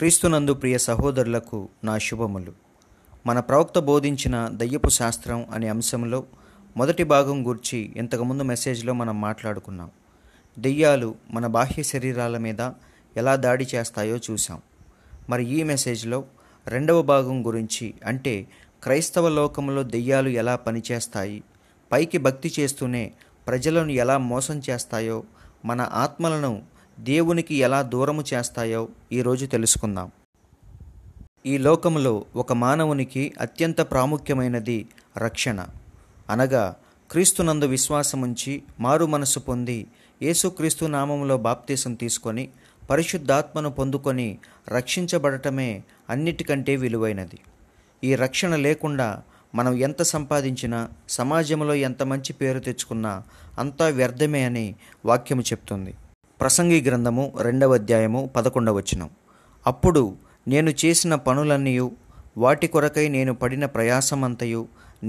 క్రీస్తునందు ప్రియ సహోదరులకు నా శుభములు. మన ప్రవక్త బోధించిన దయ్యపు శాస్త్రం అనే అంశంలో మొదటి భాగం గురించి ఇంతకుముందు మెసేజ్లో మనం మాట్లాడుకున్నాం. దెయ్యాలు మన బాహ్య శరీరాల మీద ఎలా దాడి చేస్తాయో చూసాం. మరి ఈ మెసేజ్లో రెండవ భాగం గురించి, అంటే క్రైస్తవ లోకంలో దెయ్యాలు ఎలా పనిచేస్తాయి, పైకి భక్తి చేస్తూనే ప్రజలను ఎలా మోసం చేస్తాయో, మన ఆత్మలను దేవునికి ఎలా దూరము చేస్తాయో ఈరోజు తెలుసుకుందాం. ఈ లోకంలో ఒక మానవునికి అత్యంత ప్రాముఖ్యమైనది రక్షణ. అనగా క్రీస్తునందు విశ్వాసముంచి మారు మనసు పొంది యేసుక్రీస్తు నామములో బాప్తీసం తీసుకొని పరిశుద్ధాత్మను పొందుకొని రక్షించబడటమే అన్నిటికంటే విలువైనది. ఈ రక్షణ లేకుండా మనం ఎంత సంపాదించినా, సమాజంలో ఎంత మంచి పేరు తెచ్చుకున్నా అంతా వ్యర్థమే అని వాక్యము చెప్తుంది. ప్రసంగి గ్రంథము 2వ అధ్యాయము 11వ వచనం: అప్పుడు నేను చేసిన పనులన్నీయు వాటి కొరకై నేను పడిన ప్రయాసమంతయు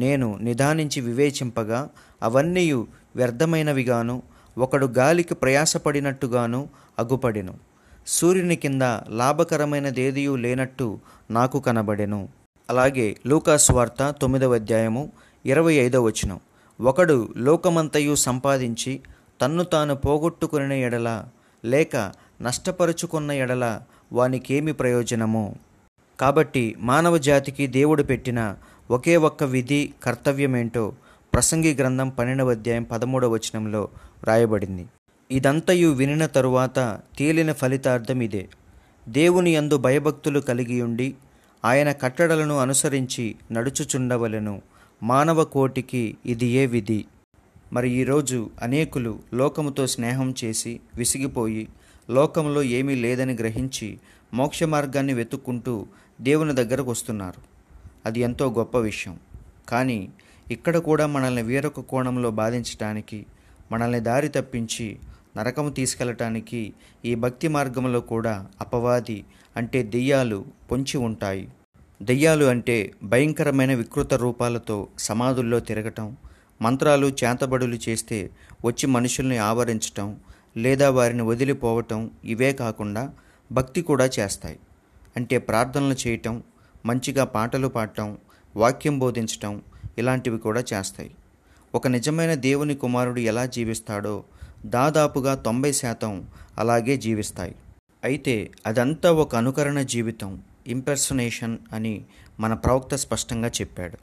నేను నిదానించి వివేచింపగా అవన్నీయు వ్యర్థమైనవిగాను ఒకడు గాలికి ప్రయాసపడినట్టుగాను అగుపడెను. సూర్యుని కింద లాభకరమైనదేదియూ లేనట్టు నాకు కనబడెను. అలాగే లూకాసువార్త 9వ అధ్యాయము 25వ వచనం: ఒకడు లోకమంతయు సంపాదించి తన్ను తాను పోగొట్టుకున్న ఎడల లేక నష్టపరుచుకున్న ఎడల వానికేమి ప్రయోజనము? కాబట్టి మానవ జాతికి దేవుడు పెట్టిన ఒకే ఒక్క విధి, కర్తవ్యమేంటో ప్రసంగి గ్రంథం 12వ అధ్యాయం 13వ వచనంలో రాయబడింది. ఇదంతయు వినిన తరువాత తేలిన ఫలితార్థం ఇదే: దేవుని యందు భయభక్తులు కలిగియుండి ఆయన కట్టడలను అనుసరించి నడుచుచుండవలెను. మానవ కోటికి ఇది ఏ విధి? మరి ఈరోజు అనేకులు లోకముతో స్నేహం చేసి విసిగిపోయి, లోకంలో ఏమీ లేదని గ్రహించి మోక్ష మార్గాన్ని వెతుక్కుంటూ దేవుని దగ్గరకు వస్తున్నారు. అది ఎంతో గొప్ప విషయం. కానీ ఇక్కడ కూడా మనల్ని వేరొక కోణంలో బాధించటానికి, మనల్ని దారి తప్పించి నరకము తీసుకెళ్ళటానికి ఈ భక్తి మార్గంలో కూడా అపవాది, అంటే దెయ్యాలు పొంచి ఉంటాయి. దెయ్యాలు అంటే భయంకరమైన వికృత రూపాలతో సమాధుల్లో తిరగటం, మంత్రాలు చేతబడులు చేస్తే వచ్చి మనుషుల్ని ఆవరించటం లేదా వారిని వదిలిపోవటం. ఇవే కాకుండా భక్తి కూడా చేస్తాయి. అంటే ప్రార్థనలు చేయటం, మంచిగా పాటలు పాడటం, వాక్యం బోధించటం, ఇలాంటివి కూడా చేస్తాయి. ఒక నిజమైన దేవుని కుమారుడు ఎలా జీవిస్తాడో దాదాపుగా 90% అలాగే జీవిస్తాయి. అయితే అదంతా ఒక అనుకరణ జీవితం, ఇంపర్సనేషన్ అని మన ప్రవక్త స్పష్టంగా చెప్పాడు.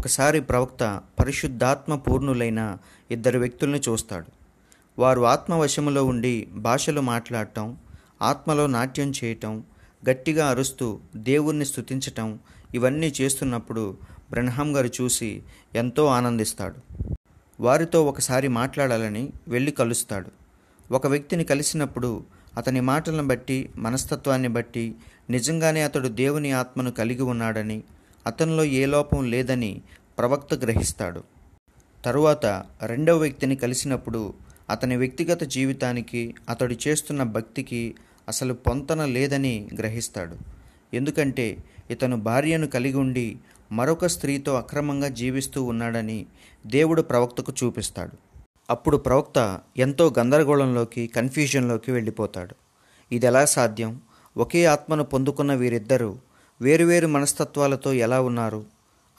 ఒకసారి ప్రవక్త పరిశుద్ధాత్మ పూర్ణులైన ఇద్దరు వ్యక్తులను చూస్తాడు. వారు ఆత్మవశములో ఉండి భాషలు మాట్లాడటం, ఆత్మలో నాట్యం చేయటం, గట్టిగా అరుస్తూ దేవుణ్ణి స్తుతించటం, ఇవన్నీ చేస్తున్నప్పుడు బ్రహ్మం గారు చూసి ఎంతో ఆనందిస్తాడు. వారితో ఒకసారి మాట్లాడాలని వెళ్ళి కలుస్తాడు. ఒక వ్యక్తిని కలిసినప్పుడు అతని మాటలను బట్టి, మనస్తత్వాన్ని బట్టి నిజంగానే అతడు దేవుని ఆత్మను కలిగి ఉన్నాడని, అతనిలో ఏ లోపం లేదని ప్రవక్త గ్రహిస్తాడు. తరువాత రెండవ వ్యక్తిని కలిసినప్పుడు అతని వ్యక్తిగత జీవితానికి, అతడు చేస్తున్న భక్తికి అసలు పొంతన లేదని గ్రహిస్తాడు. ఎందుకంటే ఇతను భార్యను కలిగి ఉండి మరొక స్త్రీతో అక్రమంగా జీవిస్తూ ఉన్నాడని దేవుడు ప్రవక్తకు చూపిస్తాడు. అప్పుడు ప్రవక్త ఎంతో గందరగోళంలోకి, కన్ఫ్యూజన్లోకి వెళ్ళిపోతాడు. ఇది ఎలా సాధ్యం? ఒకే ఆత్మను పొందుకున్న వీరిద్దరూ వేరువేరు మనస్తత్వాలతో ఎలా ఉన్నారు?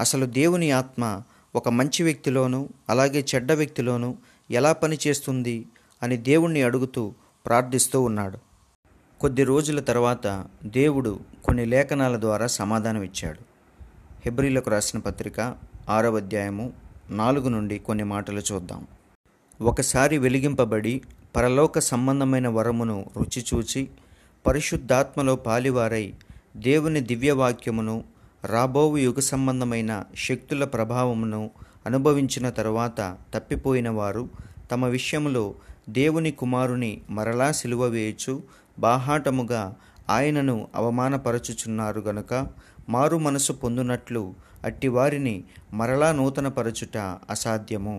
అసలు దేవుని ఆత్మ ఒక మంచి వ్యక్తిలోనూ అలాగే చెడ్డ వ్యక్తిలోనూ ఎలా పనిచేస్తుంది అని దేవుణ్ణి అడుగుతూ ప్రార్థిస్తూ ఉన్నాడు. కొద్ది రోజుల తర్వాత దేవుడు కొన్ని లేఖనాల ద్వారా సమాధానం ఇచ్చాడు. హెబ్రీలకు రాసిన పత్రిక 6వ అధ్యాయము 4 నుండి కొన్ని మాటలు చూద్దాం. ఒకసారి వెలిగింపబడి పరలోక సంబంధమైన వరమును రుచిచూచి పరిశుద్ధాత్మలో పాలివారై దేవుని దివ్యవాక్యమును, రాబోవు యుగ సంబంధమైన శక్తుల ప్రభావమును అనుభవించిన తరువాత తప్పిపోయిన వారు తమ విషయంలో దేవుని కుమారుని మరలా సిలువ వేయచు బాహాటముగా ఆయనను అవమానపరచుచున్నారు గనుక మారు మనసు పొందునట్లు అట్టి వారిని మరలా నూతనపరచుట అసాధ్యము.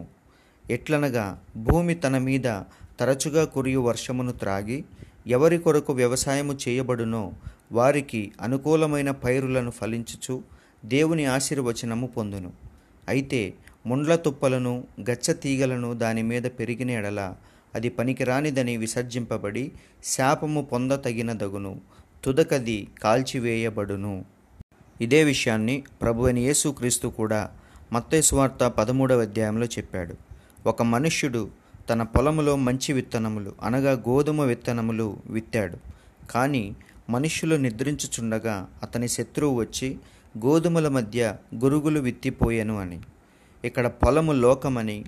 ఎట్లనగా భూమి తన మీద తరచుగా కురియు వర్షమును త్రాగి ఎవరి కొరకు వ్యవసాయము చేయబడునో వారికి అనుకూలమైన పైరులను ఫలించుచు దేవుని ఆశీర్వచనము పొందును. అయితే ముండ్ల తుప్పలను, గచ్చ తీగలను దానిమీద పెరిగిన ఎడల అది పనికిరానిదని విసర్జింపబడి శాపము పొందతగినదగును. తుదకది కాల్చివేయబడును. ఇదే విషయాన్ని ప్రభువైన యేసుక్రీస్తు కూడా మత్తయి సువార్త 13వ అధ్యాయంలో చెప్పాడు. ఒక మనుష్యుడు తన పొలములో మంచి విత్తనములు అనగా గోధుమ విత్తనములు విత్తాడు. కానీ మనుష్యులు నిద్రించుచుండగా అతని శత్రువు వచ్చి గోధుమల మధ్య గురుగులు విత్తిపోయెను అని. ఇక్కడ పొలము లోకమని,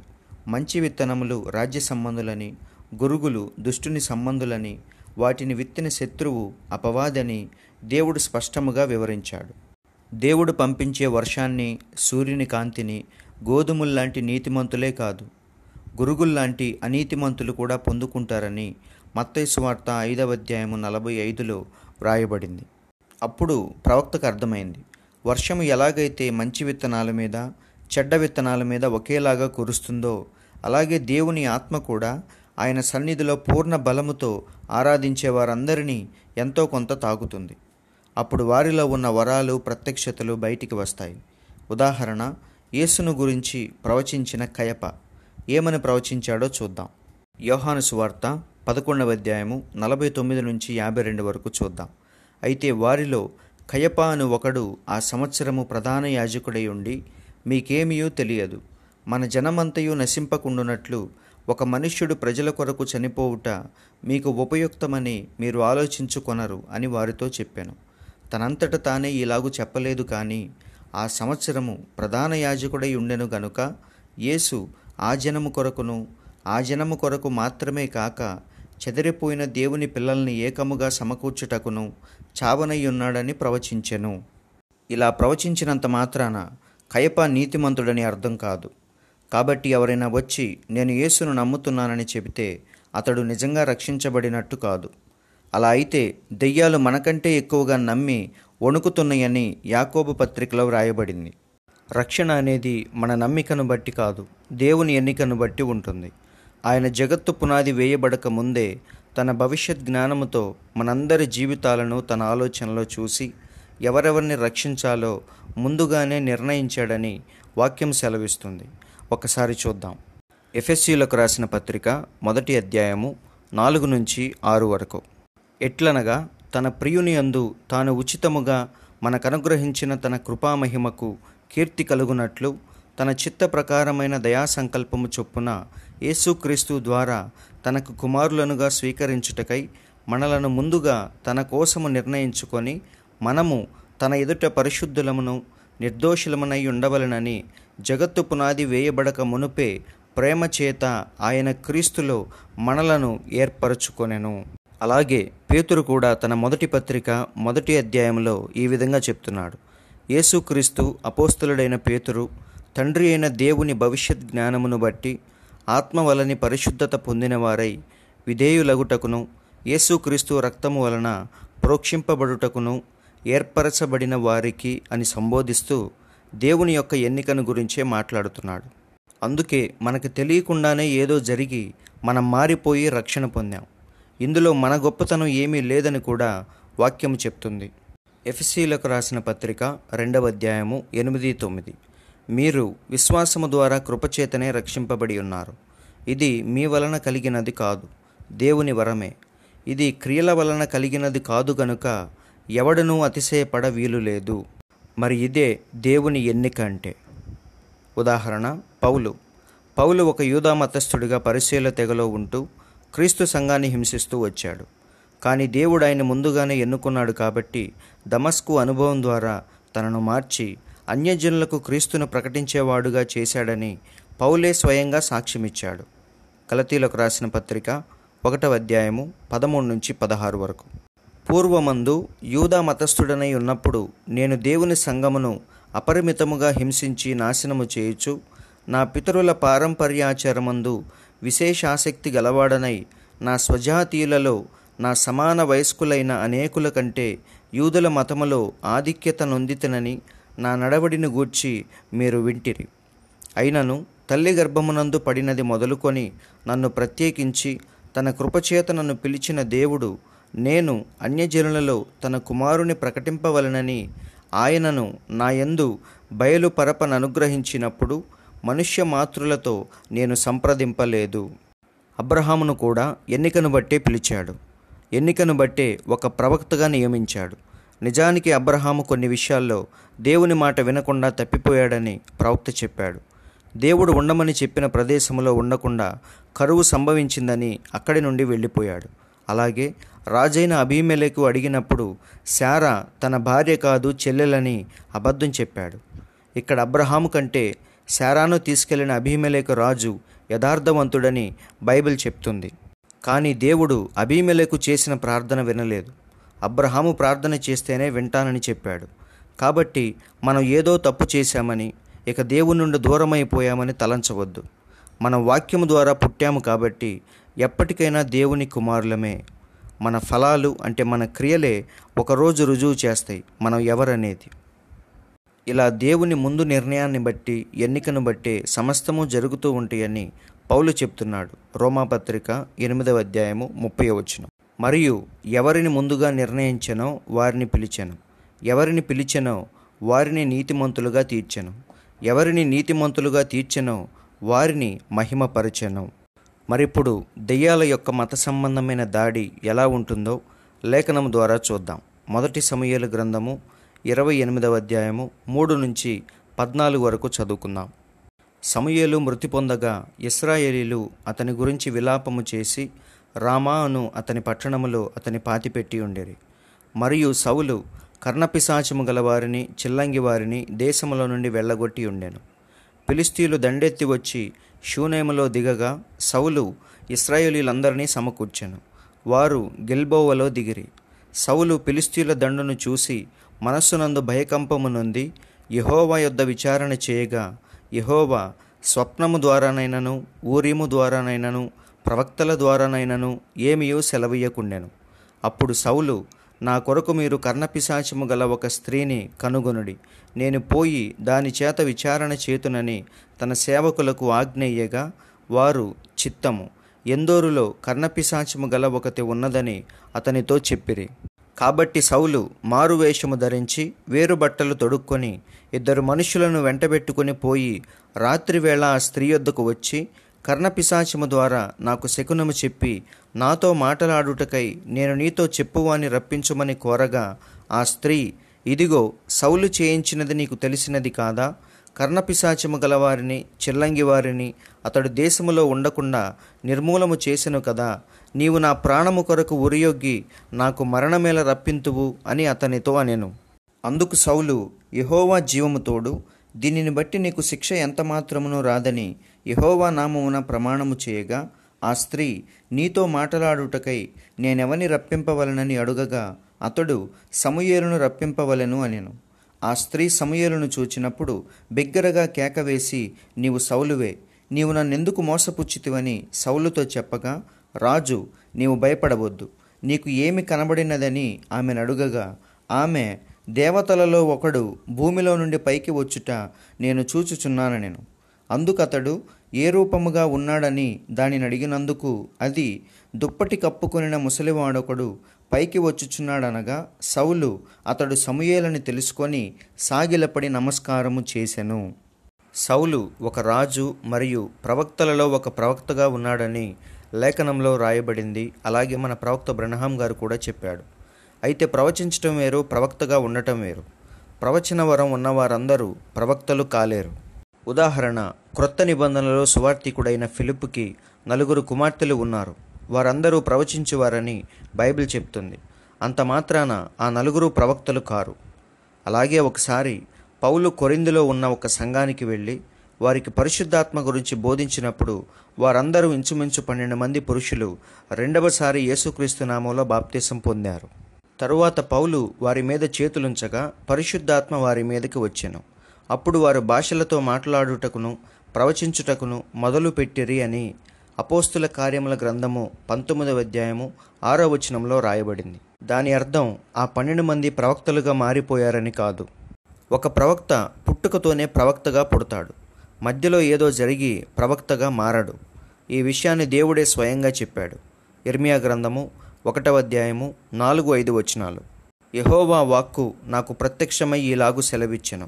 మంచి విత్తనములు రాజ్య సంబంధులని, గురుగులు దుష్టుని సంబంధులని, వాటిని విత్తిన శత్రువు అపవాదని దేవుడు స్పష్టముగా వివరించాడు. దేవుడు పంపించే వర్షాన్ని, సూర్యుని కాంతిని గోధుమల్లాంటి నీతిమంతులే కాదు గురుగుల్లాంటి అనీతిమంతులు కూడా పొందుకుంటారని మత్తయి సువార్త 5వ అధ్యాయము 45లో వ్రాయబడింది. అప్పుడు ప్రవక్తకు అర్థమైంది, వర్షము ఎలాగైతే మంచి విత్తనాల మీద చెడ్డ విత్తనాల మీద ఒకేలాగా కురుస్తుందో, అలాగే దేవుని ఆత్మ కూడా ఆయన సన్నిధిలో పూర్ణ బలముతో ఆరాధించే వారందరినీ ఎంతో కొంత తాకుతుంది. అప్పుడు వారిలో ఉన్న వరాలు, ప్రత్యక్షతలు బయటికి వస్తాయి. ఉదాహరణ, యేసును గురించి ప్రవచించిన కయప ఏమని ప్రవచించాడో చూద్దాం. యోహాను సువార్త 11వ అధ్యాయము 49 నుంచి 52 వరకు చూద్దాం. అయితే వారిలో కయప అను ఒకడు ఆ సంవత్సరము ప్రధాన యాజకుడై ఉండి, మీకేమియూ తెలియదు, మన జనమంతయు నశింపకుండునట్లు ఒక మనుష్యుడు ప్రజల కొరకు చనిపోవుట మీకు ఉపయుక్తమని మీరు ఆలోచించుకొనరు అని వారితో చెప్పాను. తనంతట తానే ఇలాగూ చెప్పలేదు, కానీ ఆ సంవత్సరము ప్రధాన యాజకుడై ఉండెను గనుక యేసు ఆ జనము కొరకు మాత్రమే కాక చెదిరిపోయిన దేవుని పిల్లల్ని ఏకముగా సమకూర్చుటకును చావనయ్యున్నాడని ప్రవచించెను. ఇలా ప్రవచించినంత మాత్రాన కయప నీతిమంతుడని అర్థం కాదు. కాబట్టి ఎవరైనా వచ్చి నేను యేసును నమ్ముతున్నానని చెబితే అతడు నిజంగా రక్షించబడినట్టు కాదు. అలా అయితే దెయ్యాలు మనకంటే ఎక్కువగా నమ్మి వణుకుతున్నాయని యాకోబు పత్రికలో వ్రాయబడింది. రక్షణ అనేది మన నమ్మికను బట్టి కాదు, దేవుని ఎన్నికను బట్టి ఉంటుంది. ఆయన జగత్తు పునాది వేయబడక ముందే తన భవిష్యత్ జ్ఞానముతో మనందరి జీవితాలను తన ఆలోచనలో చూసి ఎవరెవరిని రక్షించాలో ముందుగానే నిర్ణయించాడని వాక్యం సెలవిస్తుంది. ఒకసారి చూద్దాం. ఎఫెస్యులకు రాసిన పత్రిక 1వ అధ్యాయము 4 నుంచి 6 వరకు. ఎట్లనగా తన ప్రియుని యందు తాను ఉచితముగా మనకనుగ్రహించిన తన కృపామహిమకు కీర్తి కలుగునట్లు తన చిత్త ప్రకారమైన దయాసంకల్పము చొప్పున యేసుక్రీస్తు ద్వారా తనకు కుమారులనుగా స్వీకరించుటకై మనలను ముందుగా తన కోసము నిర్ణయించుకొని మనము తన ఎదుట పరిశుద్ధులమును నిర్దోషులమునై ఉండవలనని జగత్తు పునాది వేయబడక మునుపే ప్రేమ చేత ఆయన క్రీస్తులో మనలను ఏర్పరచుకొనెను. అలాగే పేతురు కూడా తన మొదటి పత్రిక 1వ అధ్యాయంలో ఈ విధంగా చెప్తున్నాడు. యేసుక్రీస్తు అపోస్తలుడైన పేతురు తండ్రి అయిన దేవుని భవిష్యత్ జ్ఞానమును బట్టి ఆత్మ వలని పరిశుద్ధత పొందినవారై విధేయులగుటకును యేసుక్రీస్తు రక్తము వలన ప్రోక్షింపబడుటకును ఏర్పరచబడిన వారికి అని సంబోధిస్తూ దేవుని యొక్క ఎన్నికను గురించే మాట్లాడుతున్నాడు. అందుకే మనకు తెలియకుండానే ఏదో జరిగి మనం మారిపోయి రక్షణ పొందాం. ఇందులో మన గొప్పతనం ఏమీ లేదని కూడా వాక్యం చెప్తుంది. ఎఫెసీయులకు రాసిన పత్రిక 2వ అధ్యాయము 8-9. మీరు విశ్వాసము ద్వారా కృపచేతనే రక్షింపబడి ఉన్నారు. ఇది మీ వలన కలిగినది కాదు, దేవుని వరమే. ఇది క్రియల వలన కలిగినది కాదు గనుక ఎవడనూ అతిశయపడ వీలు లేదు. మరి ఇదే దేవుని ఎన్నిక అంటే. ఉదాహరణ, పౌలు ఒక యూదా మతస్థుడిగా పరిశీల తెగలో ఉంటూ క్రీస్తు సంఘాన్ని హింసిస్తూ వచ్చాడు. కానీ దేవుడు ఆయన ముందుగానే ఎన్నుకున్నాడు. కాబట్టి దమస్కు అనుభవం ద్వారా తనను మార్చి అన్యజనులకు క్రీస్తును ప్రకటించేవాడుగా చేశాడని పౌలే స్వయంగా సాక్ష్యమిచ్చాడు. గలతీయులకు రాసిన పత్రిక 1వ అధ్యాయము 13 నుంచి 16 వరకు. పూర్వమందు యూదా మతస్థుడనై ఉన్నప్పుడు నేను దేవుని సంఘమును అపరిమితముగా హింసించి నాశనము చేయుచు నా పితరుల పారంపర్యాచారమందు విశేష ఆసక్తి గలవాడనై నా స్వజాతీయులలో నా సమాన వయస్కులైన అనేకుల కంటే యూదుల మతములో ఆధిక్యత నొందితనని నా నడవడిని గూర్చి మీరు వింటిరి. అయినను తల్లి గర్భమునందు పడినది మొదలుకొని నన్ను ప్రత్యేకించి తన కృపచేత నన్ను పిలిచిన దేవుడు నేను అన్యజనులలో తన కుమారుని ప్రకటింపవలనని ఆయనను నా యందు బయలుపరపను అనుగ్రహించినప్పుడు మనుష్య మాతృలతో నేను సంప్రదింపలేదు. అబ్రహామును కూడా ఎన్నికను బట్టే పిలిచాడు. ఎన్నికను బట్టే ఒక ప్రవక్తగా నియమించాడు. నిజానికి అబ్రహాము కొన్ని విషయాల్లో దేవుని మాట వినకుండా తప్పిపోయాడని ప్రవక్త చెప్పాడు. దేవుడు ఉండమని చెప్పిన ప్రదేశంలో ఉండకుండా కరువు సంభవించిందని అక్కడి నుండి వెళ్ళిపోయాడు. అలాగే రాజైన అబీమెలెకు అడిగినప్పుడు శారా తన భార్య కాదు చెల్లెలని అబద్ధం చెప్పాడు. ఇక్కడ అబ్రహాము కంటే శారాను తీసుకెళ్లిన అబీమెలెకు రాజు యథార్థవంతుడని బైబిల్ చెప్తుంది. కానీ దేవుడు అబీమెలెకు చేసిన ప్రార్థన వినలేదు. అబ్రహాము ప్రార్థన చేస్తేనే వింటానని చెప్పాడు. కాబట్టి మనం ఏదో తప్పు చేశామని, ఇక దేవుని నుండి దూరమైపోయామని తలంచవద్దు. మనం వాక్యము ద్వారా పుట్టాము కాబట్టి ఎప్పటికైనా దేవుని కుమారులమే. మన ఫలాలు అంటే మన క్రియలే ఒకరోజు రుజువు చేస్తాయి మనం ఎవరనేది. ఇలా దేవుని ముందు నిర్ణయాన్ని బట్టి, ఎన్నికను బట్టే సమస్తము జరుగుతూ ఉంటాయని పౌలు చెప్తున్నాడు. రోమాపత్రిక 8:30 మరియు ఎవరిని ముందుగా నిర్ణయించనో వారిని పిలిచెను, ఎవరిని పిలిచెనో వారిని నీతిమంతులుగా తీర్చెను, ఎవరిని నీతిమంతులుగా తీర్చెనో వారిని మహిమపరచెను. మరిప్పుడు దెయ్యాల యొక్క మత సంబంధమైన దాడి ఎలా ఉంటుందో లేఖనం ద్వారా చూద్దాం. 1 సమూయేలు గ్రంథము 28:3-14 వరకు చదువుకుందాం. సమూయేలు మృతి పొందగా ఇశ్రాయేలీలు అతని గురించి విలాపము చేసి రామా అను అతని పట్టణములో అతని పాతిపెట్టి ఉండేది. మరియు సౌలు కర్ణపిశాచము గలవారిని, చిల్లంగి వారిని దేశంలో నుండి వెళ్ళగొట్టి ఉండెను. ఫిలిస్తీయులు దండెత్తి వచ్చి షూనేములో దిగగా సౌలు ఇశ్రాయేలీలందరినీ సమకూర్చెను. వారు గిల్బోవలో దిగిరి. సౌలు ఫిలిస్తీయుల దండును చూసి మనస్సునందు భయకంపము నొంది యెహోవా యొద్ద విచారణ చేయగా, యెహోవా స్వప్నము ద్వారానైనను ఊరీము ద్వారానైనను ప్రవక్తల ద్వారానైనను ఏమియో సెలవీయకుండెను. అప్పుడు సౌలు, నా కొరకు మీరు కర్ణపిశాచము గల ఒక స్త్రీని కనుగొనుడి, నేను పోయి దాని చేత విచారణ చేతునని తన సేవకులకు ఆజ్ఞయ్యగా, వారు చిత్తము, ఎందోరులో కర్ణపిశాచము గల ఒకటి ఉన్నదని అతనితో చెప్పిరి. కాబట్టి సౌలు మారువేషము ధరించి వేరు బట్టలు తొడుక్కొని 2 మనుషులను వెంటబెట్టుకుని పోయి రాత్రివేళ ఆ స్త్రీ యొద్దకు వచ్చి, కర్ణపిశాచము ద్వారా నాకు శకునము చెప్పి నాతో మాటలాడుటకై నేను నీతో చెప్పువాని రప్పించుమని కోరగా, ఆ స్త్రీ, ఇదిగో సౌలు చేయించినది నీకు తెలిసినది కాదా? కర్ణపిశాచము గలవారిని, చిల్లంగి వారిని అతడు దేశములో ఉండకుండా నిర్మూలము చేసెను కదా. నీవు నా ప్రాణము కొరకు ఉరియొగ్గి నాకు మరణమేల రప్పింతువు అని అతనితో అనెను. అందుకు సౌలు, యెహోవా జీవము తోడు, దీనిని బట్టి నీకు శిక్ష ఎంతమాత్రమునూ రాదని యెహోవా నామమున ప్రమాణము చేయగా, ఆ స్త్రీ, నీతో మాటలాడుటకై నేనెవని రప్పింపవలనని అడుగగా, అతడు సమూయేలును రప్పింపవలను అనెను. ఆ స్త్రీ సమూయేలును చూచినప్పుడు బిగ్గరగా కేకవేసి, నీవు సౌలువే, నీవు నన్నెందుకు మోసపుచ్చితివని సౌలుతో చెప్పగా, రాజు, నీవు భయపడవద్దు, నీకు ఏమి కనబడినదని ఆమెను అడుగగా, ఆమె, దేవతలలో ఒకడు భూమిలో నుండి పైకి వచ్చుట నేను చూచుచున్నాను నేను. అందుకతడు ఏ రూపముగా ఉన్నాడని దానిని అడిగినందుకు అది, దుప్పటి కప్పుకొనిన ముసలివాడొకడు పైకి వచ్చుచున్నాడనగా, సౌలు అతడు సమూయేలని తెలుసుకొని సాగిలపడి నమస్కారము చేసెను. సౌలు ఒక రాజు మరియు ప్రవక్తలలో ఒక ప్రవక్తగా ఉన్నాడని లేఖనంలో రాయబడింది. అలాగే మన ప్రవక్త బ్రనహాం గారు కూడా చెప్పాడు. అయితే ప్రవచించటం వేరు, ప్రవక్తగా ఉండటం వేరు. ప్రవచన వరం ఉన్నవారందరూ ప్రవక్తలు కాలేరు. ఉదాహరణ, క్రొత్త నిబంధనలో సువార్తికుడైన ఫిలిప్పుకి 9 కుమార్తెలు ఉన్నారు. వారందరూ ప్రవచించువారని బైబిల్ చెప్తుంది. అంత మాత్రాన ఆ 9 ప్రవక్తలు కారు. అలాగే ఒకసారి పౌలు కొరింథులో ఉన్న ఒక సంఘానికి వెళ్ళి వారికి పరిశుద్ధాత్మ గురించి బోధించినప్పుడు వారందరూ ఇంచుమించు 12 మంది పురుషులు రెండవసారి యేసుక్రీస్తు నామంలో బాప్తీసం పొందారు. తరువాత పౌలు వారి మీద చేతులుంచగా పరిశుద్ధాత్మ వారి మీదకి వచ్చెను. అప్పుడు వారు భాషలతో మాట్లాడుటకును ప్రవచించుటకును మొదలు పెట్టిరి అని అపోస్తుల కార్యముల గ్రంథము 19:6 రాయబడింది. దాని అర్థం ఆ 12 మంది ప్రవక్తలుగా మారిపోయారని కాదు. ఒక ప్రవక్త పుట్టుకతోనే ప్రవక్తగా పుడతాడు. మధ్యలో ఏదో జరిగి ప్రవక్తగా మారడు. ఈ విషయాన్ని దేవుడే స్వయంగా చెప్పాడు. ఇర్మియా గ్రంథము 1:4-5 యెహోవా వాక్కు నాకు ప్రత్యక్షమై ఇలాగు సెలవిచ్చెను,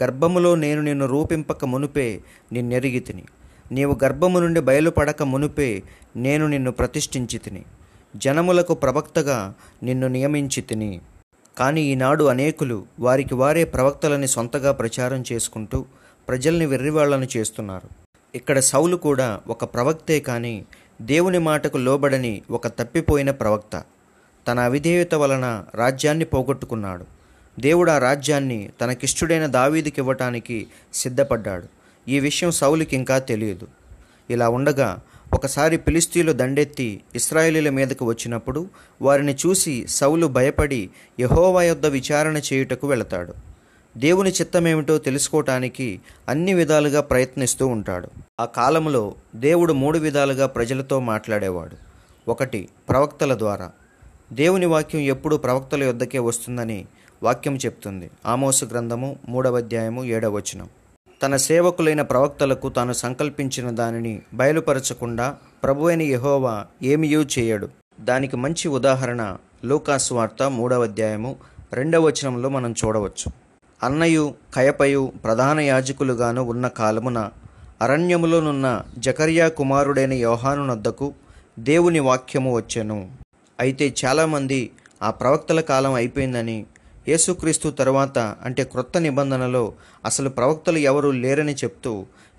గర్భములో నేను నిన్ను రూపింపక మునుపే నిన్నెరిగి తిని, నీవు గర్భము నుండి బయలుపడక మునుపే నేను నిన్ను ప్రతిష్ఠించి తిని, జనములకు ప్రవక్తగా నిన్ను నియమించి తిని. కానీ ఈనాడు అనేకులు వారికి వారే ప్రవక్తలని సొంతగా ప్రచారం చేసుకుంటూ ప్రజల్ని వెర్రివాళ్లను చేస్తున్నారు. ఇక్కడ సౌలు కూడా ఒక ప్రవక్తే, కానీ దేవుని మాటకు లోబడని ఒక తప్పిపోయిన ప్రవక్త. తన అవిధేయత వలన రాజ్యాన్ని పోగొట్టుకున్నాడు. దేవుడు ఆ రాజ్యాన్ని తనకిష్టుడైన దావీదుకి ఇవ్వటానికి సిద్ధపడ్డాడు. ఈ విషయం సౌలుకి ఇంకా తెలియదు. ఇలా ఉండగా ఒకసారి ఫిలిస్తీయులు దండెత్తి ఇశ్రాయేలీల మీదకు వచ్చినప్పుడు వారిని చూసి సౌలు భయపడి యెహోవా యొద్ద విచారణ చేయుటకు వెళతాడు. దేవుని చిత్తమేమిటో తెలుసుకోవటానికి అన్ని విధాలుగా ప్రయత్నిస్తూ ఉంటాడు. ఆ కాలంలో దేవుడు 3 విధాలుగా ప్రజలతో మాట్లాడేవాడు. 1, ప్రవక్తల ద్వారా. దేవుని వాక్యం ఎప్పుడూ ప్రవక్తల యొద్దకే వస్తుందని వాక్యం చెప్తుంది. ఆమోసు గ్రంథము 3:7. తన సేవకులైన ప్రవక్తలకు తాను సంకల్పించిన దానిని బయలుపరచకుండా ప్రభువైన యెహోవా ఏమియూ చేయడు. దానికి మంచి ఉదాహరణ లూకాసువార్త 3:2 మనం చూడవచ్చు. అన్నయు కయపయు ప్రధాన యాజకులుగాను ఉన్న కాలమున అరణ్యములోనున్న జకర్యా కుమారుడైన యోహాను నొద్దకు దేవుని వాక్యము వచ్చెను. అయితే చాలామంది ఆ ప్రవక్తల కాలం అయిపోయిందని, యేసుక్రీస్తు తరువాత అంటే క్రొత్త నిబంధనలో అసలు ప్రవక్తలు ఎవరూ లేరని చెప్తూ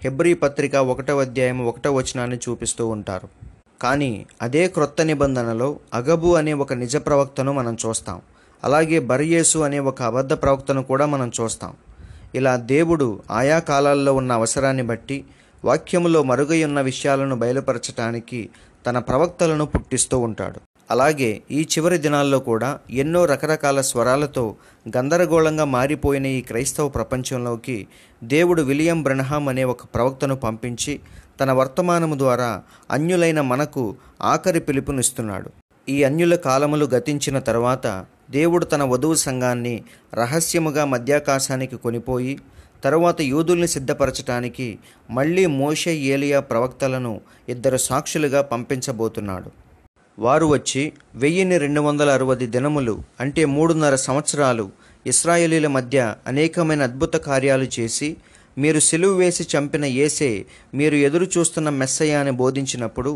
హెబ్రీ పత్రిక 1:1 చూపిస్తూ ఉంటారు. కానీ అదే క్రొత్త నిబంధనలో అగబు అనే ఒక నిజ ప్రవక్తను మనం చూస్తాం. అలాగే బర్యేసు అనే ఒక అబద్ధ ప్రవక్తను కూడా మనం చూస్తాం. ఇలా దేవుడు ఆయా కాలాల్లో ఉన్న అవసరాన్ని బట్టి వాక్యములో మరుగై ఉన్న విషయాలను బయలుపరచటానికి తన ప్రవక్తలను పుట్టిస్తూ ఉంటాడు. అలాగే ఈ చివరి దినాల్లో కూడా ఎన్నో రకరకాల స్వరాలతో గందరగోళంగా మారిపోయిన ఈ క్రైస్తవ ప్రపంచంలోకి దేవుడు విలియం బ్రెన్హాం అనే ఒక ప్రవక్తను పంపించి తన వర్తమానము ద్వారా అన్యులైన మనకు ఆఖరి పిలుపునిస్తున్నాడు. ఈ అన్యుల కాలములు గతించిన తర్వాత దేవుడు తన వధువు సంఘాన్ని రహస్యముగా మధ్యాకాశానికి కొనిపోయి తరువాత యూదుల్ని సిద్ధపరచటానికి మళ్ళీ మోషే, ఏలియా ప్రవక్తలను 2 సాక్షులుగా పంపించబోతున్నాడు. వారు వచ్చి 1260 దినములు అంటే 3.5 సంవత్సరాలు ఇశ్రాయేలీల మధ్య అనేకమైన అద్భుత కార్యాలు చేసి, మీరు సిలువ వేసి చంపిన యేసే మీరు ఎదురు చూస్తున్న మెస్సయ్య అని బోధించినప్పుడు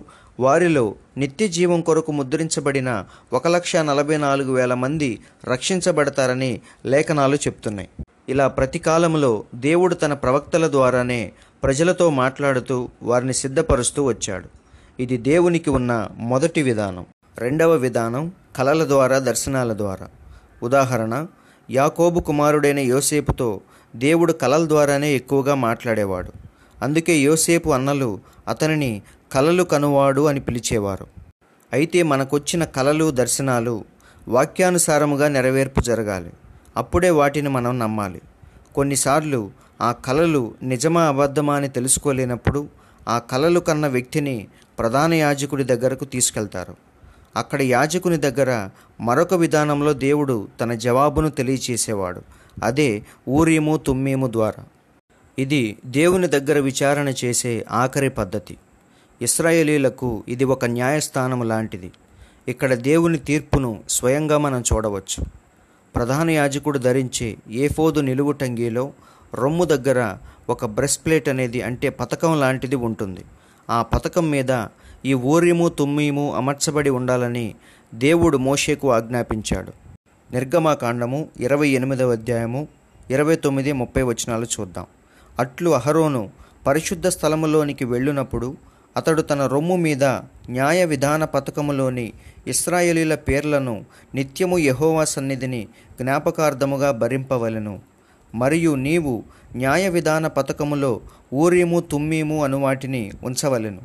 వారిలో నిత్య జీవం కొరకు ముద్రించబడిన 1,44,000 మంది రక్షించబడతారని లేఖనాలు చెప్తున్నాయి. ఇలా ప్రతి కాలంలో దేవుడు తన ప్రవక్తల ద్వారానే ప్రజలతో మాట్లాడుతూ వారిని సిద్ధపరుస్తూ వచ్చాడు. ఇది దేవునికి ఉన్న మొదటి విధానం. 2వ విధానం కలల ద్వారా, దర్శనాల ద్వారా. ఉదాహరణ, యాకోబు కుమారుడైన యోసేపుతో దేవుడు కలల ద్వారానే ఎక్కువగా మాట్లాడేవాడు. అందుకే యోసేపు అన్నలు అతనిని కలలు కనువాడు అని పిలిచేవారు. అయితే మనకొచ్చిన కలలు, దర్శనాలు వాక్యానుసారముగా నెరవేర్పు జరగాలి. అప్పుడే వాటిని మనం నమ్మాలి. కొన్నిసార్లు ఆ కలలు నిజమా అబద్ధమా అని తెలుసుకోలేనప్పుడు ఆ కలలు కన్న వ్యక్తిని ప్రధాన యాజకుడి దగ్గరకు తీసుకెళ్తారు. అక్కడ యాజకుని దగ్గర మరొక విధానంలో దేవుడు తన జవాబును తెలియచేసేవాడు. అదే ఊరీము, తుమ్మీము ద్వారా. ఇది దేవుని దగ్గర విచారణ చేసే ఆఖరి పద్ధతి. ఇశ్రాయేలీలకు ఇది ఒక న్యాయస్థానం లాంటిది. ఇక్కడ దేవుని తీర్పును స్వయంగా మనం చూడవచ్చు. ప్రధాన యాజకుడు ధరించే ఏఫోదు నిలువు టంగీలో రొమ్ము దగ్గర ఒక బ్రెస్ట్ ప్లేట్ అనేది అంటే పతకం లాంటిది ఉంటుంది. ఆ పతకం మీద ఈ ఊరీము, తుమ్మీము అమర్చబడి ఉండాలని దేవుడు మోషేకు ఆజ్ఞాపించాడు. నిర్గమాకాండము 28:29-30 చూద్దాం. అట్లు అహరోను పరిశుద్ధ స్థలములోనికి వెళ్ళినప్పుడు అతడు తన రొమ్ము మీద న్యాయ విధాన పథకములోని ఇశ్రాయేలీల పేర్లను నిత్యము యెహోవా సన్నిధిని జ్ఞాపకార్థముగా భరింపవలెను. మరియు నీవు న్యాయ విధాన పథకములో ఊరీము, తుమ్మీము అనువాటిని ఉంచవలెను.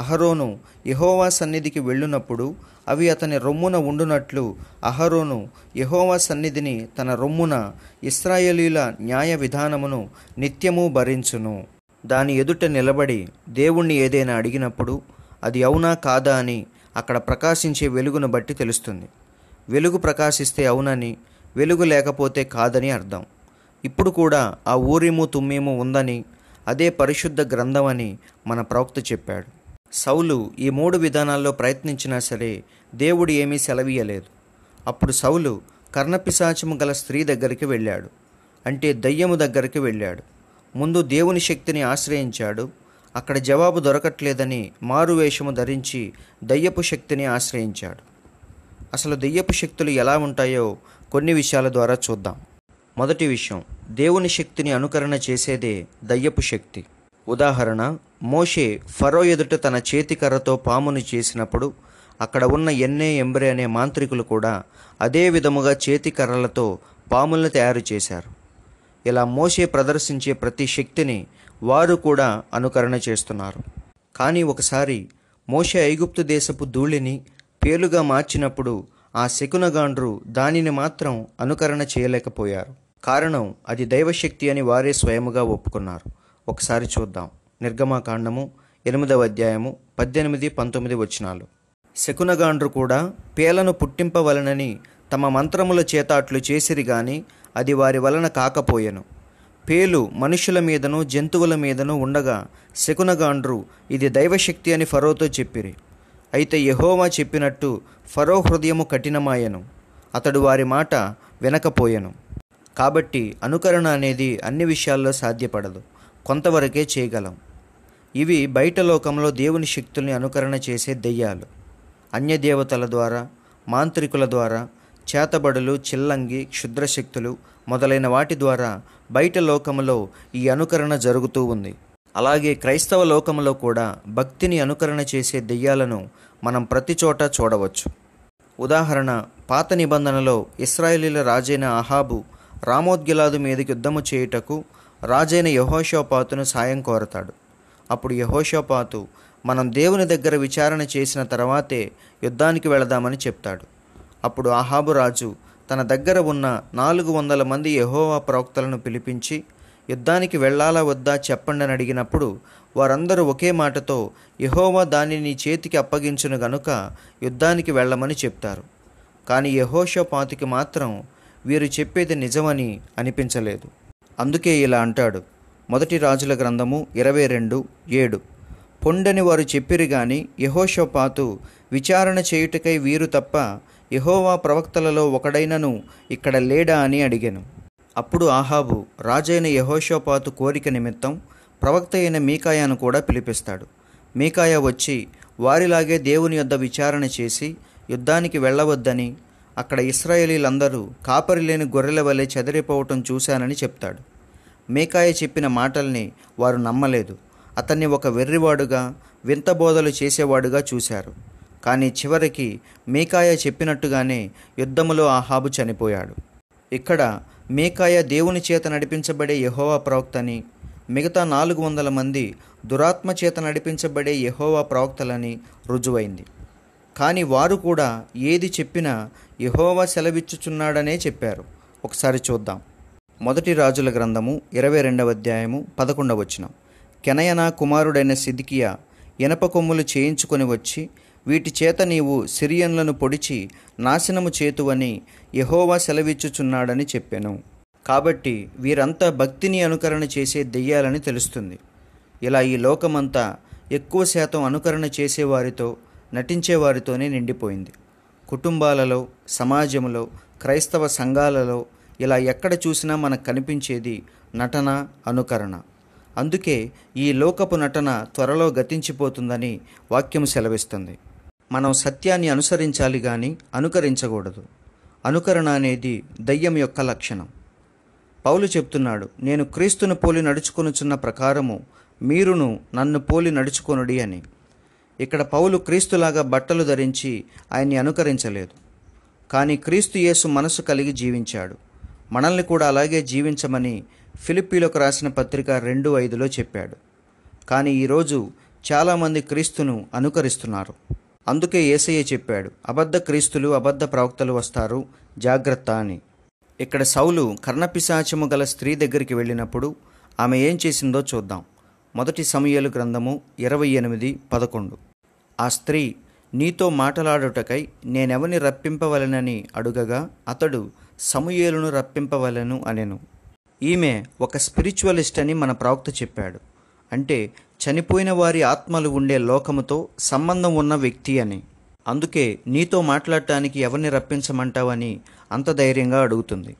అహరోను యెహోవా సన్నిధికి వెళ్ళునప్పుడు అవి అతని రొమ్మున ఉండునట్లు అహరోను యెహోవా సన్నిధిని తన రొమ్మున ఇశ్రాయేలీల న్యాయ విధానమును నిత్యము భరించును. దాని ఎదుట నిలబడి దేవుణ్ణి ఏదైనా అడిగినప్పుడు అది అవునా కాదా అని అక్కడ ప్రకాశించే వెలుగును బట్టి తెలుస్తుంది. వెలుగు ప్రకాశిస్తే అవునని, వెలుగు లేకపోతే కాదని అర్థం. ఇప్పుడు కూడా ఆ ఊరీము, తుమ్మీము ఉందని, అదే పరిశుద్ధ గ్రంథమని మన ప్రవక్త చెప్పాడు. సౌలు ఈ 3 విధానాల్లో ప్రయత్నించినా సరే దేవుడు ఏమీ సెలవీయలేదు. అప్పుడు సౌలు కర్ణపిశాచము గల స్త్రీ దగ్గరికి వెళ్ళాడు, అంటే దయ్యము దగ్గరికి వెళ్ళాడు. ముందు దేవుని శక్తిని ఆశ్రయించాడు. అక్కడ జవాబు దొరకట్లేదని మారువేషము ధరించి దయ్యపు శక్తిని ఆశ్రయించాడు. అసలు దెయ్యపు శక్తులు ఎలా ఉంటాయో కొన్ని విషయాల ద్వారా చూద్దాం. మొదటి విషయం, దేవుని శక్తిని అనుకరణ చేసేదే దెయ్యపు శక్తి. ఉదాహరణ, మోషే ఫరో ఎదుట తన చేతికర్రతో పామును చేసినప్పుడు అక్కడ ఉన్న ఎన్నే ఎంబ్రే అనే మాంత్రికులు కూడా అదే విధముగా చేతికర్రలతో పాములను తయారు చేశారు. ఇలా మోషే ప్రదర్శించే ప్రతి శక్తిని వారు కూడా అనుకరణ చేస్తున్నారు. కానీ ఒకసారి మోషే ఐగుప్తు దేశపు ధూళిని పేలుగా మార్చినప్పుడు ఆ శకునగాండ్రు దానిని మాత్రం అనుకరణ చేయలేకపోయారు. కారణం, అది దైవశక్తి అని వారే స్వయముగా ఒప్పుకున్నారు. ఒకసారి చూద్దాం. నిర్గమాకాండము 8వ అధ్యాయము 18-19 వచనాలు. శకునగాండ్రు కూడా పేలను పుట్టింపవలనని తమ మంత్రముల చేత అట్లు చేసిరి గాని అది వారి వలన కాకపోయెను. పేలు మనుషుల మీదను జంతువుల మీదను ఉండగా శకునగాండ్రు ఇది దైవశక్తి అని ఫరోతో చెప్పిరి. అయితే యెహోవా చెప్పినట్టు ఫరో హృదయము కఠినమాయెను, అతడు వారి మాట వినకపోయెను. కాబట్టి అనుకరణ అనేది అన్ని విషయాల్లో సాధ్యపడదు, కొంతవరకే చేయగలం. ఇవి బయట లోకంలో దేవుని శక్తుల్ని అనుకరణ చేసే దెయ్యాలు. అన్యదేవతల ద్వారా, మాంత్రికుల ద్వారా, చేతబడులు, చిల్లంగి, క్షుద్రశక్తులు మొదలైన వాటి ద్వారా బయట లోకములో ఈ అనుకరణ జరుగుతూ ఉంది. అలాగే క్రైస్తవ లోకములో కూడా భక్తిని అనుకరణ చేసే దెయ్యాలను మనం ప్రతి చోట చూడవచ్చు. ఉదాహరణ, పాత నిబంధనలో ఇశ్రాయేలీల రాజైన అహాబు రామోద్గిలాదు మీదకి యుద్ధము చేయుటకు రాజైన యెహోషాపాతును సాయం కోరతాడు. అప్పుడు యెహోషాపాతు మనం దేవుని దగ్గర విచారణ చేసిన తర్వాతే యుద్ధానికి వెళదామని చెప్తాడు. అప్పుడు అహాబు రాజు తన దగ్గర ఉన్న 400 మంది యెహోవా ప్రవక్తలను పిలిపించి యుద్ధానికి వెళ్ళాలా వద్దా చెప్పండి అని అడిగినప్పుడు వారందరూ ఒకే మాటతో యెహోవా దానిని నీ చేతికి అప్పగించును గనుక యుద్ధానికి వెళ్ళమని చెప్తారు. కానీ యెహోషాపాతుకి మాత్రం వీరు చెప్పేది నిజమని అనిపించలేదు. అందుకే ఇలా అంటాడు. 1 రాజుల గ్రంథము 22:7. పొండని వారు చెప్పిరి గాని యెహోషాపాతు విచారణ చేయుటకై వీరు తప్ప యెహోవా ప్రవక్తలలో ఒకడైనను ఇక్కడ లేడా అని అడిగాను. అప్పుడు అహాబు రాజైన యెహోషాపాతు కోరిక నిమిత్తం ప్రవక్త అయిన మీకాయాను కూడా పిలిపిస్తాడు. మీకాయా వచ్చి వారిలాగే దేవుని యొద్ద విచారణ చేసి యుద్ధానికి వెళ్ళవద్దని, అక్కడ ఇశ్రాయేలీలందరూ కాపరి లేని గొర్రెల వలె చెదరిపోవటం చూశానని చెప్తాడు. మీకాయ చెప్పిన మాటల్ని వారు నమ్మలేదు. అతన్ని ఒక వెర్రివాడుగా, వింత బోధలు చేసేవాడుగా చూశారు. కానీ చివరికి మీకాయ చెప్పినట్టుగానే యుద్ధములో అహాబు చనిపోయాడు. ఇక్కడ మీకాయ దేవుని చేత నడిపించబడే యెహోవా ప్రవక్తని, మిగతా 400 మంది దురాత్మ చేత నడిపించబడే యెహోవా ప్రవక్తలని రుజువైంది. కానీ వారు కూడా ఏది చెప్పినా యెహోవా సెలవిచ్చుచున్నాడనే చెప్పారు. ఒకసారి చూద్దాం. 1 రాజుల గ్రంథము 22:11. కెనయనా కుమారుడైన సిద్కియా ఇనప కొమ్ములు చేయించుకొని వచ్చి వీటి చేత నీవు సిరియన్లను పొడిచి నాశనము చేతువని యెహోవా సెలవిచ్చుచున్నాడని చెప్పెను. కాబట్టి వీరంతా భక్తిని అనుకరణ చేసే దెయ్యాలని తెలుస్తుంది. ఇలా ఈ లోకమంతా ఎక్కువ శాతం అనుకరణ చేసేవారితో, నటించేవారితోనే నిండిపోయింది. కుటుంబాలలో, సమాజంలో, క్రైస్తవ సంఘాలలో ఇలా ఎక్కడ చూసినా మనకు కనిపించేది నటన, అనుకరణ. అందుకే ఈ లోకపు నటన త్వరలో గతించిపోతుందని వాక్యం సెలవిస్తుంది. మనం సత్యాన్ని అనుసరించాలి కానీ అనుకరించకూడదు. అనుకరణ అనేది దయ్యం యొక్క లక్షణం. పౌలు చెప్తున్నాడు, నేను క్రీస్తును పోలి నడుచుకొనుచున్న ప్రకారము మీరును నన్ను పోలి నడుచుకొనుడి అని. ఇక్కడ పౌలు క్రీస్తులాగా బట్టలు ధరించి ఆయన్ని అనుకరించలేదు, కానీ క్రీస్తు యేసు మనసు కలిగి జీవించాడు. మనల్ని కూడా అలాగే జీవించమని ఫిలిప్పీలకు రాసిన పత్రిక 2:5లో చెప్పాడు. కానీ ఈరోజు చాలామంది క్రీస్తును అనుకరిస్తున్నారు. అందుకే యేసయ్య చెప్పాడు, అబద్ధ క్రీస్తులు, అబద్ధ ప్రవక్తలు వస్తారు, జాగ్రత్త అని. ఇక్కడ సౌలు కర్ణపిశాచము గల స్త్రీ దగ్గరికి వెళ్ళినప్పుడు ఆమె ఏం చేసిందో చూద్దాం. 1 సమూయేలు గ్రంథము 28:11. ఆ స్త్రీ నీతో మాటలాడుటకై నేనెవని రప్పింపవలెనని అడుగగా అతడు సమూయేలును రప్పింపవలెను అనెను. ఈమె ఒక స్పిరిచువలిస్ట్ అని మన ప్రవక్త చెప్పాడు. అంటే చనిపోయిన వారి ఆత్మలు ఉండే లోకముతో సంబంధం ఉన్న వ్యక్తి అని. అందుకే నీతో మాట్లాడటానికి ఎవరిని రప్పించమంటావని అంత ధైర్యంగా అడుగుతుంది.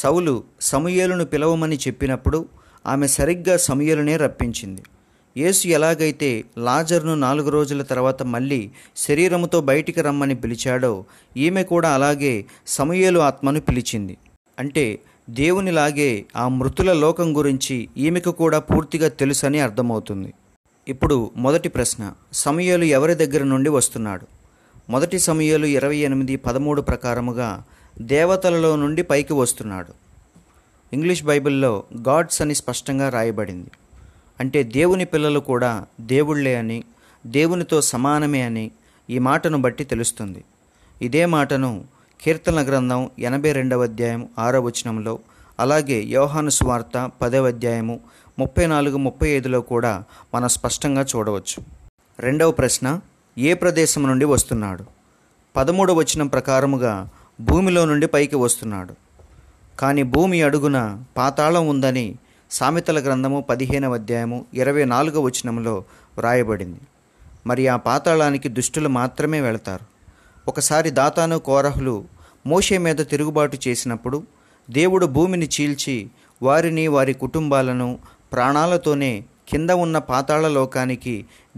సౌలు సమూయేలును పిలవమని చెప్పినప్పుడు ఆమె సరిగ్గా సమూయేలునే రప్పించింది. యేసు ఎలాగైతే లాజర్ను 4 రోజుల తర్వాత మళ్ళీ శరీరముతో బయటికి రమ్మని పిలిచాడో, ఈమె కూడా అలాగే సమూయేలు ఆత్మను పిలిచింది. అంటే దేవునిలాగే ఆ మృతుల లోకం గురించి ఈమెకు కూడా పూర్తిగా తెలుసని అర్థమవుతుంది. ఇప్పుడు మొదటి ప్రశ్న, సమూయేలు ఎవరి దగ్గర నుండి వస్తున్నాడు? మొదటి సమూయేలు 28:13 ప్రకారముగా దేవతలలో నుండి పైకి వస్తున్నాడు. ఇంగ్లీష్ బైబిల్లో గాడ్స్ అని స్పష్టంగా రాయబడింది. అంటే దేవుని పిల్లలు కూడా దేవుళ్లే అని, దేవునితో సమానమే అని ఈ మాటను బట్టి తెలుస్తుంది. ఇదే మాటను కీర్తన గ్రంథం 82:6 అలాగే యోహాను సువార్త 10 34-35 కూడా మనం స్పష్టంగా చూడవచ్చు. రెండవ ప్రశ్న, ఏ ప్రదేశం నుండి వస్తున్నాడు? 13వ వచనం ప్రకారముగా భూమిలో నుండి పైకి వస్తున్నాడు. కానీ భూమి అడుగున పాతాళం ఉందని సామెతల గ్రంథము 15 24వ వచనంలో వ్రాయబడింది. మరి ఆ పాతాళానికి దుష్టులు మాత్రమే వెళతారు. ఒకసారి దాతాను కోరహులు మోషే మీద తిరుగుబాటు చేసినప్పుడు దేవుడు భూమిని చీల్చి వారిని, వారి కుటుంబాలను ప్రాణాలతోనే కింద ఉన్న పాతాళ లోకానికి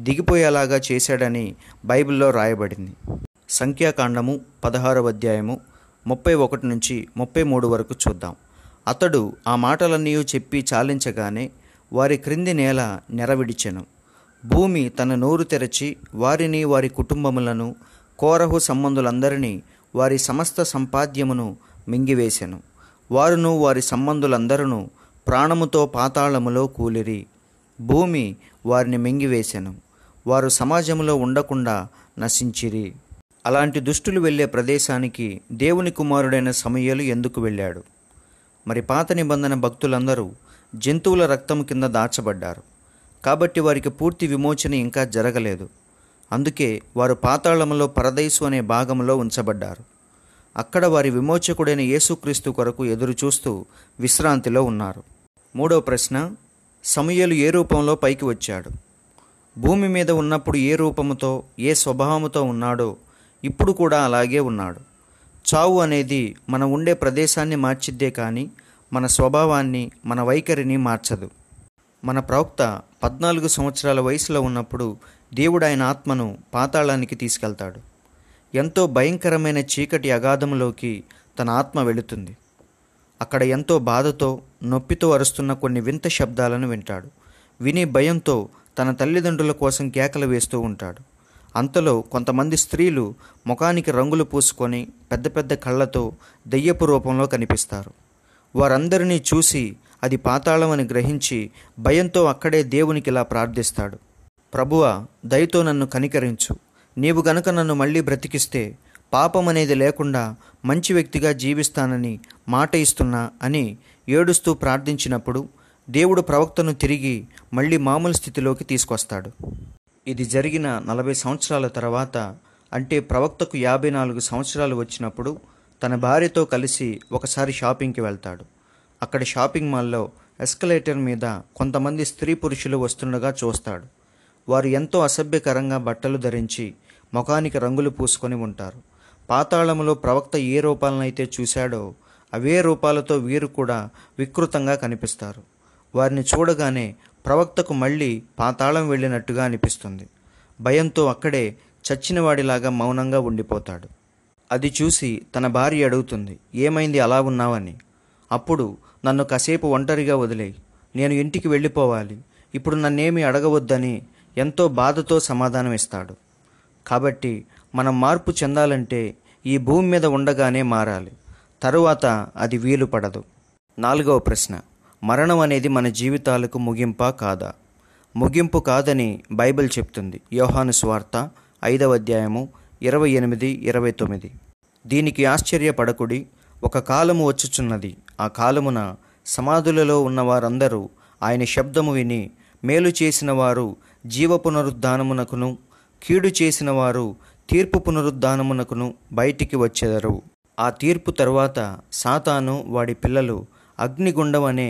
దిగిపోయేలాగా చేశాడని బైబిల్లో రాయబడింది. సంఖ్యాకాండము 16:31-33 వరకు చూద్దాం. అతడు ఆ మాటలన్నీ చెప్పి చాలించగానే వారి క్రింది నేల నెరవిడిచెను. భూమి తన నోరు తెరచి వారిని, వారి కుటుంబములను, కోరహు సంబంధులందరినీ, వారి సమస్త సంపాద్యమును మింగివేశెను. వారును వారి సంబంధులందరూ ప్రాణముతో పాతాళములో కూలిరి. భూమి వారిని మింగివేశెను. వారు సమాజంలో ఉండకుండా నశించిరి. అలాంటి దుష్టులు వెళ్ళే ప్రదేశానికి దేవుని కుమారుడైన సమూయేలు ఎందుకు వెళ్ళాడు? మరి పాత నిబంధన భక్తులందరూ జంతువుల రక్తం కింద దాచబడ్డారు కాబట్టి వారికి పూర్తి విమోచన ఇంకా జరగలేదు. అందుకే వారు పాతాళములో పరదైసు అనే భాగంలో ఉంచబడ్డారు. అక్కడ వారి విమోచకుడైన యేసుక్రీస్తు కొరకు ఎదురు చూస్తూ విశ్రాంతిలో ఉన్నారు. మూడో ప్రశ్న, సమూయేలు ఏ రూపంలో పైకి వచ్చాడు? భూమి మీద ఉన్నప్పుడు ఏ రూపముతో, ఏ స్వభావముతో ఉన్నాడో ఇప్పుడు కూడా అలాగే ఉన్నాడు. చావు అనేది మనం ఉండే ప్రదేశాన్ని మార్చిద్దే కానీ మన స్వభావాన్ని, మన వైఖరిని మార్చదు. మన ప్రవక్త 14 సంవత్సరాల వయసులో ఉన్నప్పుడు దేవుడు ఆయన ఆత్మను పాతాళానికి తీసుకెళ్తాడు. ఎంతో భయంకరమైన చీకటి అగాధంలోకి తన ఆత్మ వెళుతుంది. అక్కడ ఎంతో బాధతో, నొప్పితో అరుస్తున్న కొన్ని వింత శబ్దాలను వింటాడు. విని భయంతో తన తల్లిదండ్రుల కోసం కేకలు వేస్తూ ఉంటాడు. అంతలో కొంతమంది స్త్రీలు ముఖానికి రంగులు పూసుకొని పెద్ద పెద్ద కళ్ళతో దెయ్యపు రూపంలో కనిపిస్తారు. వారందరినీ చూసి అది పాతాళం అని గ్రహించి భయంతో అక్కడే దేవునికి ఇలా ప్రార్థిస్తాడు, ప్రభువా, దయతో నన్ను కనికరించు. నీవు గనుక నన్ను మళ్ళీ బ్రతికిస్తే పాపం అనేది లేకుండా మంచి వ్యక్తిగా జీవిస్తానని మాట ఇస్తున్నా అని ఏడుస్తూ ప్రార్థించినప్పుడు దేవుడు ప్రవక్తను తిరిగి మళ్ళీ మామూలు స్థితిలోకి తీసుకొస్తాడు. ఇది జరిగిన 40 సంవత్సరాల తర్వాత, అంటే ప్రవక్తకు 54 సంవత్సరాలు వచ్చినప్పుడు తన భార్యతో కలిసి ఒకసారి షాపింగ్కి వెళ్తాడు. అక్కడ షాపింగ్ మాల్లో ఎస్కలేటర్ మీద కొంతమంది స్త్రీ పురుషులు వస్తుండగా చూస్తాడు. వారు ఎంతో అసభ్యకరంగా బట్టలు ధరించి ముఖానికి రంగులు పూసుకొని ఉంటారు. పాతాళములో ప్రవక్త ఏ రూపాలనైతే చూశాడో అవే రూపాలతో వీరు కూడా వికృతంగా కనిపిస్తారు. వారిని చూడగానే ప్రవక్తకు మళ్ళీ పాతాళం వెళ్ళినట్టుగా అనిపిస్తుంది. భయంతో అక్కడే చచ్చినవాడిలాగా మౌనంగా ఉండిపోతాడు. అది చూసి తన భార్య అడుగుతుంది, ఏమైంది అలా ఉన్నావని. అప్పుడు, నన్ను కాసేపు ఒంటరిగా వదిలేయి, నేను ఇంటికి వెళ్ళిపోవాలి, ఇప్పుడు నన్నేమి అడగవద్దని ఎంతో బాధతో సమాధానం ఇస్తాడు. కాబట్టి మనం మార్పు చెందాలంటే ఈ భూమి మీద ఉండగానే మారాలి. తరువాత అది వీలు పడదు. 4వ ప్రశ్న, మరణం అనేది మన జీవితాలకు ముగింపా కాదా? ముగింపు కాదని బైబిల్ చెప్తుంది. యోహాను సువార్త 5:28-29. దీనికి ఆశ్చర్యపడకుడి, ఒక కాలము వచ్చుచున్నది, ఆ కాలమున సమాధులలో ఉన్న వారందరూ ఆయన శబ్దము విని, మేలు చేసిన వారు జీవ పునరుద్ధానమునకును, కీడు చేసిన వారు తీర్పు పునరుద్ధానమునకును బయటికి వచ్చెదరు. ఆ తీర్పు తరువాత సాతాను, వాడి పిల్లలు అగ్నిగుండం అనే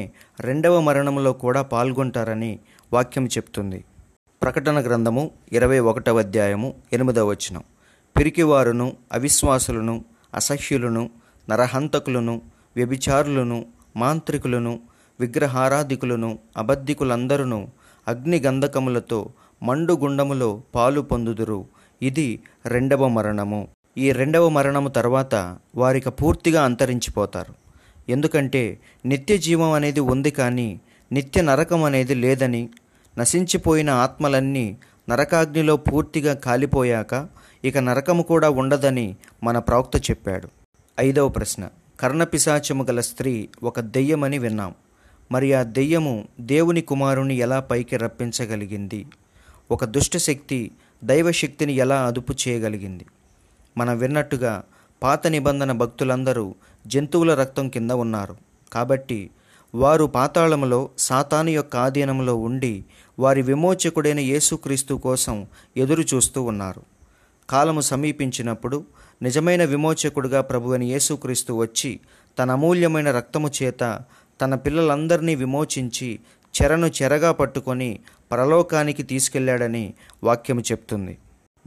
2వ మరణంలో కూడా పాల్గొంటారని వాక్యం చెప్తుంది. ప్రకటన గ్రంథము 21:8. పిరికివారును, అవిశ్వాసులను, అసహ్యులను, నరహంతకులను, వ్యభిచారులను, మాంత్రికులను, విగ్రహారాధికులను, అబద్ధికులందరూ అగ్నిగంధకములతో మండుగుండములో పాలు పొందుదురు. ఇది రెండవ మరణము. ఈ రెండవ మరణము తర్వాత వారిక పూర్తిగా అంతరించిపోతారు. ఎందుకంటే నిత్య జీవం అనేది ఉంది కానీ నిత్య నరకం అనేది లేదని, నశించిపోయిన ఆత్మలన్నీ నరకాగ్నిలో పూర్తిగా కాలిపోయాక ఇక నరకము కూడా ఉండదని మన ప్రవక్త చెప్పాడు. 5వ ప్రశ్న, కర్ణపిశాచము గల స్త్రీ ఒక దెయ్యమని విన్నాం. మరి ఆ దెయ్యము దేవుని కుమారుని ఎలా పైకి రప్పించగలిగింది? ఒక దుష్టశక్తి దైవశక్తిని ఎలా అదుపు చేయగలిగింది? మనం విన్నట్టుగా పాత నిబంధన భక్తులందరూ జంతువుల రక్తం కింద ఉన్నారు. కాబట్టి వారు పాతాళములో సాతాను యొక్క ఆధీనంలో ఉండి వారి విమోచకుడైన యేసుక్రీస్తు కోసం ఎదురు చూస్తూ ఉన్నారు. కాలము సమీపించినప్పుడు నిజమైన విమోచకుడుగా ప్రభువైన యేసుక్రీస్తు వచ్చి తన అమూల్యమైన రక్తము చేత తన పిల్లలందరినీ విమోచించి చెరను చెరగా పట్టుకొని పరలోకానికి తీసుకెళ్లాడని వాక్యము చెప్తుంది.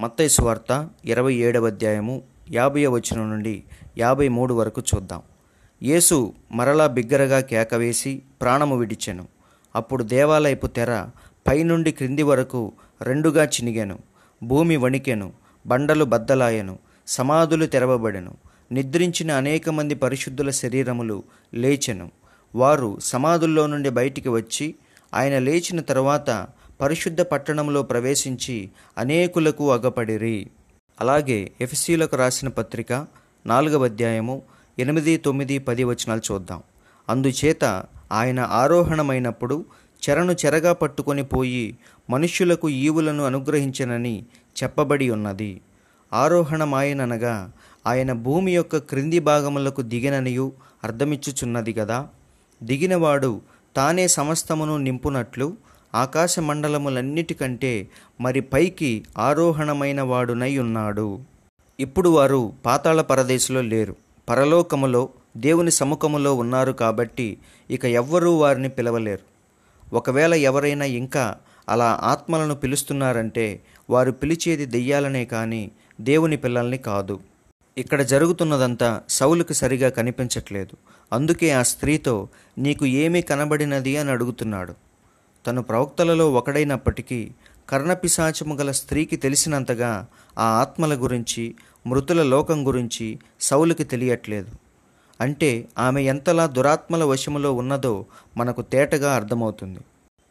మత్తయి సువార్త 27వ అధ్యాయము 50వ వచనం నుండి 53 వరకు చూద్దాం. యేసు మరలా బిగ్గరగా కేకవేసి ప్రాణము విడిచెను. అప్పుడు దేవాలయపు తెర పైనుండి క్రింది వరకు రెండుగా చినిగెను. భూమి వణికెను, బండలు బద్దలాయెను, సమాధులు తెరవబడెను. నిద్రించిన అనేక మంది పరిశుద్ధుల శరీరములు లేచెను. వారు సమాధుల్లో నుండి బయటికి వచ్చి ఆయన లేచిన తర్వాత పరిశుద్ధ పట్టణంలో ప్రవేశించి అనేకులకు అగపడిరి. అలాగే ఎఫెసీయులకు రాసిన పత్రిక 4వ అధ్యాయము 8, 9, 10 వచనాలు చూద్దాం. అందుచేత ఆయన ఆరోహణమైనప్పుడు చెరను చెరగా పట్టుకొని పోయి మనుష్యులకు ఈవులను అనుగ్రహించనని చెప్పబడి ఉన్నది. ఆరోహణమాయననగా ఆయన భూమి యొక్క క్రింది భాగములకు దిగిననియు అర్థమిచ్చుచున్నది కదా. దిగినవాడు తానే సమస్తమును నింపునట్లు ఆకాశ మండలములన్నిటికంటే మరి పైకి ఆరోహణమైన వాడునై ఉన్నాడు. ఇప్పుడు వారు పాతాళ పరదేశులో లేరు, పరలోకములో దేవుని సముఖములో ఉన్నారు. కాబట్టి ఇక ఎవ్వరూ వారిని పిలవలేరు. ఒకవేళ ఎవరైనా ఇంకా అలా ఆత్మలను పిలుస్తున్నారంటే వారు పిలిచేది దెయ్యాలనే కానీ దేవుని పిల్లల్ని కాదు. ఇక్కడ జరుగుతున్నదంతా సౌలుకు సరిగా కనిపించట్లేదు. అందుకే ఆ స్త్రీతో నీకు ఏమీ కనబడినది అని అడుగుతున్నాడు. తను ప్రవక్తలలో ఒకడైనప్పటికీ కర్ణపిశాచము గల స్త్రీకి తెలిసినంతగా ఆ ఆత్మల గురించి, మృతుల లోకం గురించి సౌలుకి తెలియట్లేదు. అంటే ఆమె ఎంతలా దురాత్మల వశములో ఉన్నదో మనకు తేటగా అర్థమవుతుంది.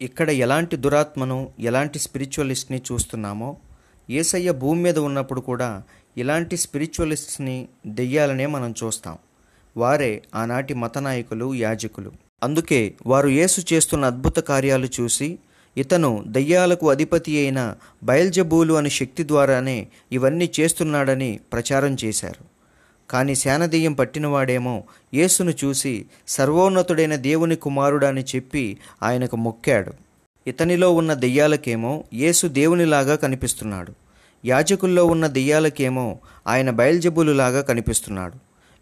ఇక్కడ ఎలాంటి దురాత్మను, ఎలాంటి స్పిరిచువలిస్ట్ని చూస్తున్నామో యేసయ్య భూమి మీద ఉన్నప్పుడు కూడా ఇలాంటి స్పిరిచువలిస్ట్ని, దెయ్యాలనే మనం చూస్తాం. వారే ఆనాటి మత నాయకులు, యాజకులు. అందుకే వారు యేసు చేస్తున్న అద్భుత కార్యాలు చూసి ఇతను దెయ్యాలకు అధిపతి అయిన బయల్జబూలు అనే శక్తి ద్వారానే ఇవన్నీ చేస్తున్నాడని ప్రచారం చేశారు. కానీ శానదెయ్యం పట్టినవాడేమో యేసును చూసి సర్వోన్నతుడైన దేవుని కుమారుడని చెప్పి ఆయనకు మొక్కాడు. ఇతనిలో ఉన్న దెయ్యాలకేమో యేసు దేవునిలాగా కనిపిస్తున్నాడు. యాజకుల్లో ఉన్న దెయ్యాలకేమో ఆయన బయల్జబూలులాగా కనిపిస్తున్నాడు.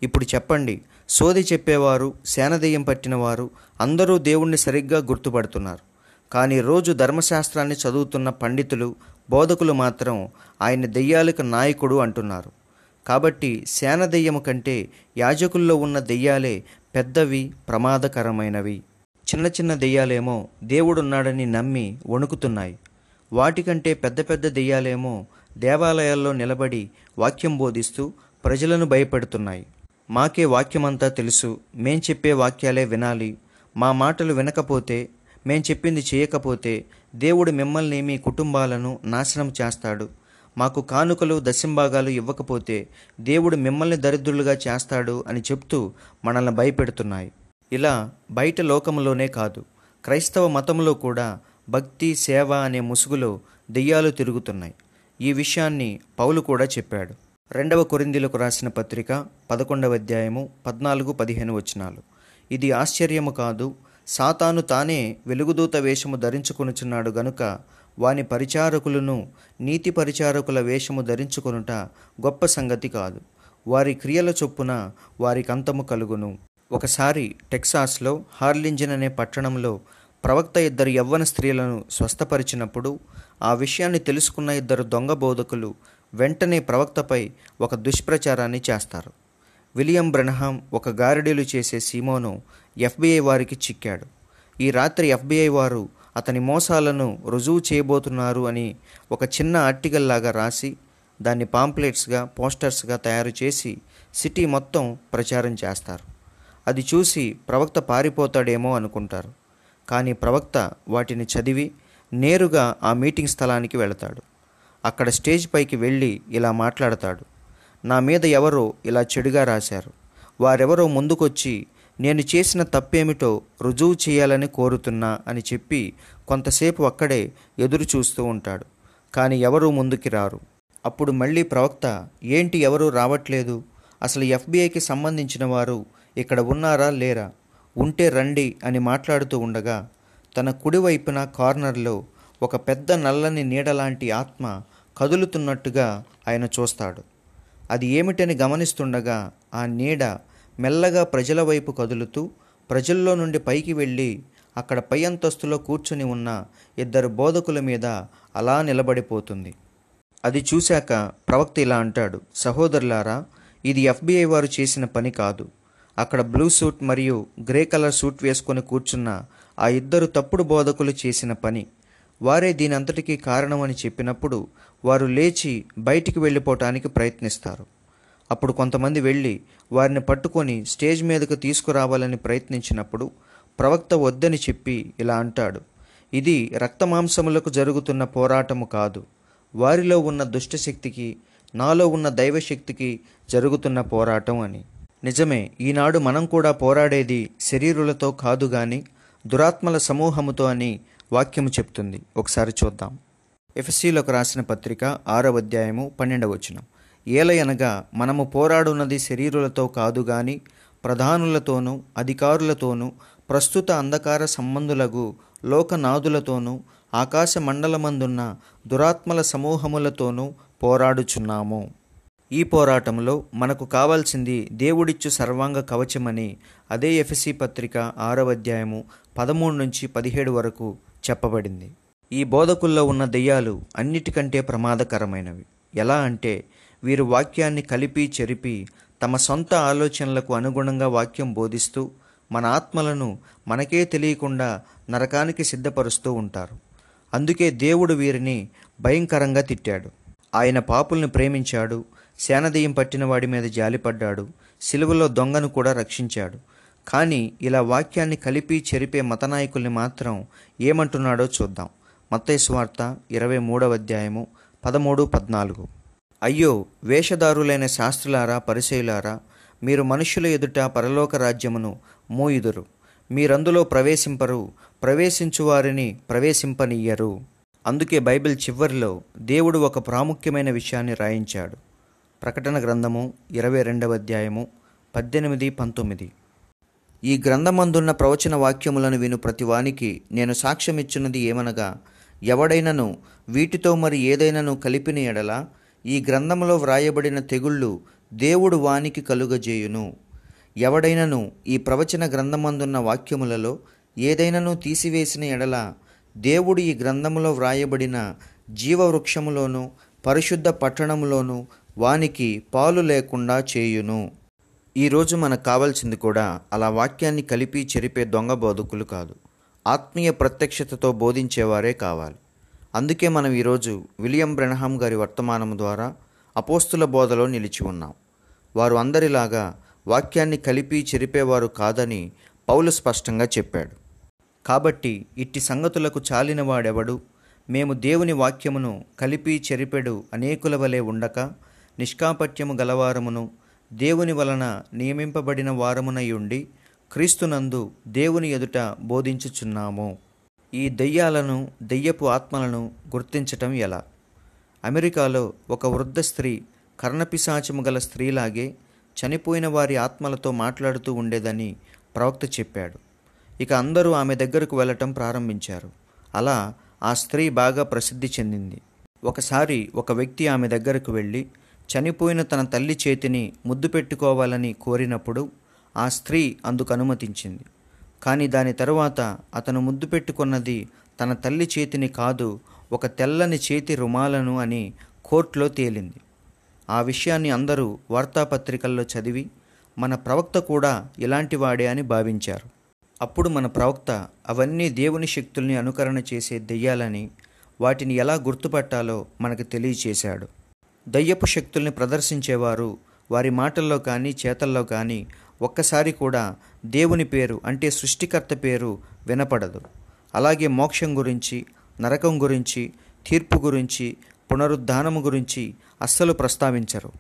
ఇప్పుడు చెప్పండి, సోది చెప్పేవారు, శానదెయ్యం పట్టినవారు అందరూ దేవుణ్ణి సరిగ్గా గుర్తుపడుతున్నారు. కానీ రోజు ధర్మశాస్త్రాన్ని చదువుతున్న పండితులు, బోధకులు మాత్రం ఆయన దెయ్యాలకు నాయకుడు అంటున్నారు. కాబట్టి శానదెయ్యము కంటే యాజకుల్లో ఉన్న దెయ్యాలే పెద్దవి, ప్రమాదకరమైనవి. చిన్న చిన్న దెయ్యాలేమో దేవుడున్నాడని నమ్మి వణుకుతున్నాయి. వాటికంటే పెద్ద పెద్ద దెయ్యాలేమో దేవాలయాల్లో నిలబడి వాక్యం బోధిస్తూ ప్రజలను భయపెడుతున్నాయి. మాకే వాక్యమంతా తెలుసు, మేం చెప్పే వాక్యాలే వినాలి, మా మాటలు వినకపోతే, మేం చెప్పింది చేయకపోతే దేవుడు మిమ్మల్ని, మీ కుటుంబాలను నాశనం చేస్తాడు, మాకు కానుకలు, దశంభాగాలు ఇవ్వకపోతే దేవుడు మిమ్మల్ని దరిద్రులుగా చేస్తాడు అని చెప్తూ మనల్ని భయపెడుతున్నాయి. ఇలా బయట లోకంలోనే కాదు, క్రైస్తవ మతంలో కూడా భక్తి, సేవ అనే ముసుగులో దెయ్యాలు తిరుగుతున్నాయి. ఈ విషయాన్ని పౌలు కూడా చెప్పాడు. 2వ కొరింథీయులకు రాసిన పత్రిక 11వ అధ్యాయము 14, 15 వచనాలు. ఇది ఆశ్చర్యము కాదు, సాతాను తానే వెలుగుదూత వేషము ధరించుకొనుచున్నాడు గనుక వాని పరిచారకులను నీతి పరిచారకుల వేషము ధరించుకొనుట గొప్ప సంగతి కాదు. వారి క్రియల చొప్పున వారికి అంతము కలుగును. ఒకసారి టెక్సాస్లో హార్లింజన్ అనే పట్టణంలో ప్రవక్త ఇద్దరు యవ్వన స్త్రీలను స్వస్థపరిచినప్పుడు ఆ విషయాన్ని తెలుసుకున్న ఇద్దరు దొంగ బోధకులు వెంటనే ప్రవక్తపై ఒక దుష్ప్రచారాన్ని చేస్తారు. విలియం బ్రెనహాం ఒక గారడీలు చేసే సీమోను FBI వారికి చిక్కాడు. ఈ రాత్రి FBI వారు అతని మోసాలను రుజువు చేయబోతున్నారు అని ఒక చిన్న ఆర్టికల్ లాగా రాసి దాన్ని పాంప్లెట్స్గా పోస్టర్స్గా తయారు చేసి సిటీ మొత్తం ప్రచారం చేస్తారు. అది చూసి ప్రవక్త పారిపోతాడేమో అనుకుంటారు. కానీ ప్రవక్త వాటిని చదివి నేరుగా ఆ మీటింగ్ స్థలానికి వెళతాడు. అక్కడ స్టేజ్ పైకి వెళ్ళి ఇలా మాట్లాడతాడు, నా మీద ఎవరో ఇలా చెడుగా రాశారు, వారెవరో ముందుకొచ్చి నేను చేసిన తప్పేమిటో రుజువు చేయాలని కోరుతున్నా అని చెప్పి కొంతసేపు అక్కడే ఎదురు చూస్తూ ఉంటాడు. కానీ ఎవరూ ముందుకి రారు. అప్పుడు మళ్ళీ ప్రవక్త, ఏంటి ఎవరూ రావట్లేదు, అసలు ఎఫ్బిఐకి సంబంధించిన వారు ఇక్కడ ఉన్నారా లేరా, ఉంటే రండి అని మాట్లాడుతూ ఉండగా తన కుడివైపున కార్నర్లో ఒక పెద్ద నల్లని నీడలాంటి ఆత్మ కదులుతున్నట్టుగా ఆయన చూస్తాడు. అది ఏమిటని గమనిస్తుండగా ఆ నీడ మెల్లగా ప్రజల వైపు కదులుతూ ప్రజల్లో నుండి పైకి వెళ్ళి అక్కడ పై అంతస్తులో కూర్చుని ఉన్న ఇద్దరు బోధకుల మీద అలా నిలబడిపోతుంది. అది చూశాక ప్రవక్త ఇలా అంటాడు, సహోదరులారా, ఇది ఎఫ్బిఐ వారు చేసిన పని కాదు. అక్కడ బ్లూ సూట్ మరియు గ్రే కలర్ సూట్ వేసుకొని కూర్చున్న ఆ ఇద్దరు తప్పుడు బోధకులు చేసిన పని. వారే దీని అంతటికీ కారణమని చెప్పినప్పుడు వారు లేచి బయటికి వెళ్ళిపోవటానికి ప్రయత్నిస్తారు. అప్పుడు కొంతమంది వెళ్ళి వారిని పట్టుకొని స్టేజ్ మీదకు తీసుకురావాలని ప్రయత్నించినప్పుడు ప్రవక్త వద్దని చెప్పి ఇలా అంటాడు, ఇది రక్తమాంసములకు జరుగుతున్న పోరాటము కాదు, వారిలో ఉన్న దుష్టశక్తికి నాలో ఉన్న దైవశక్తికి జరుగుతున్న పోరాటం అని. నిజమే, ఈనాడు మనం కూడా పోరాడేది శరీరులతో కాదు గాని దురాత్మల సమూహముతో అని వాక్యము చెప్తుంది. ఒకసారి చూద్దాం. ఎఫెసీయులకు రాసిన పత్రిక 6వ అధ్యాయము 12వ వచనం, ఏలయనగా మనము పోరాడున్నది శరీరులతో కాదు గాని ప్రధానులతోనూ అధికారులతోనూ ప్రస్తుత అంధకార సంబంధులగు లోకనాదులతోనూ ఆకాశ మండలమందున్న దురాత్మల సమూహములతోనూ పోరాడుచున్నాము. ఈ పోరాటంలో మనకు కావాల్సింది దేవుడిచ్చు సర్వాంగ కవచమని అదే ఎఫెసీ పత్రిక 6వ అధ్యాయము 13 నుంచి 17 వరకు చెప్పబడింది. ఈ బోధకుల్లో ఉన్న దెయ్యాలు అన్నిటికంటే ప్రమాదకరమైనవి. ఎలా అంటే, వీరు వాక్యాన్ని కలిపి చెరిపి తమ సొంత ఆలోచనలకు అనుగుణంగా వాక్యం బోధిస్తూ మన ఆత్మలను మనకే తెలియకుండా నరకానికి సిద్ధపరుస్తూ ఉంటారు. అందుకే దేవుడు వీరిని భయంకరంగా తిట్టాడు. ఆయన పాపుల్ని ప్రేమించాడు, సేనదెయ్యం పట్టిన వాడి మీద జాలిపడ్డాడు, సిలువలో దొంగను కూడా రక్షించాడు. కానీ ఇలా వాక్యాన్ని కలిపి చెరిపే మతనాయకుల్ని మాత్రం ఏమంటున్నాడో చూద్దాం. మత్తయి సువార్త 23వ అధ్యాయము 13-14, అయ్యో వేషధారులైన శాస్త్రులారా, పరిసయులారా, మీరు మనుషుల ఎదుట పరలోక రాజ్యమును మోయుదురు, మీరందులో ప్రవేశింపరు, ప్రవేశించువారిని ప్రవేశింపనీయరు. అందుకే బైబిల్ చివరిలో దేవుడు ఒక ప్రాముఖ్యమైన విషయాన్ని రాయించాడు. ప్రకటన గ్రంథము 22వ అధ్యాయము 18-19, ఈ గ్రంథమందున్న ప్రవచన వాక్యములను విను ప్రతివానికి నేను సాక్ష్యమిచ్చున్నది ఏమనగా, ఎవడైనను వీటితో మరి ఏదైనాను కలిపిన ఎడల ఈ గ్రంథములో వ్రాయబడిన తెగుళ్ళు దేవుడు వానికి కలుగజేయును. ఎవడైనను ఈ ప్రవచన గ్రంథమందున్న వాక్యములలో ఏదైనాను తీసివేసిన ఎడల దేవుడు ఈ గ్రంథములో వ్రాయబడిన జీవవృక్షములోను పరిశుద్ధ పట్టణములోను వానికి పాలు లేకుండా చేయును. ఈరోజు మనకు కావాల్సింది కూడా అలా వాక్యాన్ని కలిపి చెరిపే దొంగ బోధకులు కాదు, ఆత్మీయ ప్రత్యక్షతతో బోధించేవారే కావాలి. అందుకే మనం ఈరోజు విలియం బ్రెన్హాం గారి వర్తమానం ద్వారా అపోస్తుల బోధలో నిలిచి ఉన్నాం. వారు అందరిలాగా వాక్యాన్ని కలిపి చెరిపేవారు కాదని పౌలు స్పష్టంగా చెప్పాడు. కాబట్టి ఇట్టి సంగతులకు చాలిన వాడెవడు? మేము దేవుని వాక్యమును కలిపి చెరిపెడు అనేకుల వలె ఉండక నిష్కాపట్యము గలవారమును దేవుని వలన నియమింపబడిన వారమునై ఉండి క్రీస్తునందు దేవుని ఎదుట బోధించుచున్నాము. ఈ దెయ్యాలను, దెయ్యపు ఆత్మలను గుర్తించటం ఎలా? అమెరికాలో ఒక వృద్ధ స్త్రీ కర్ణపిశాచము గల స్త్రీలాగే చనిపోయిన వారి ఆత్మలతో మాట్లాడుతూ ఉండేదని ప్రవక్త చెప్పాడు. ఇక అందరూ ఆమె దగ్గరకు వెళ్ళటం ప్రారంభించారు. అలా ఆ స్త్రీ బాగా ప్రసిద్ధి చెందింది. ఒకసారి ఒక వ్యక్తి ఆమె దగ్గరకు వెళ్ళి చనిపోయిన తన తల్లి చేతిని ముద్దు పెట్టుకోవాలని కోరినప్పుడు ఆ స్త్రీ అందుకు అనుమతించింది. కానీ దాని తరువాత అతను ముద్దు పెట్టుకున్నది తన తల్లి చేతిని కాదు, ఒక తెల్లని చేతి రుమాలను అని కోర్టులో తేలింది. ఆ విషయాన్ని అందరూ వార్తాపత్రికల్లో చదివి మన ప్రవక్త కూడా ఇలాంటి వాడే అని భావించారు. అప్పుడు మన ప్రవక్త అవన్నీ దేవుని శక్తుల్ని అనుకరణ చేసే దెయ్యాలని, వాటిని ఎలా గుర్తుపట్టాలో మనకు తెలియచేశాడు. దయ్యపు శక్తుల్ని ప్రదర్శించేవారు వారి మాటల్లో కానీ చేతల్లో కానీ ఒక్కసారి కూడా దేవుని పేరు అంటే సృష్టికర్త పేరు వినపడదు. అలాగే మోక్షం గురించి, నరకం గురించి, తీర్పు గురించి, పునరుద్ధానము గురించి అస్సలు ప్రస్తావించరు.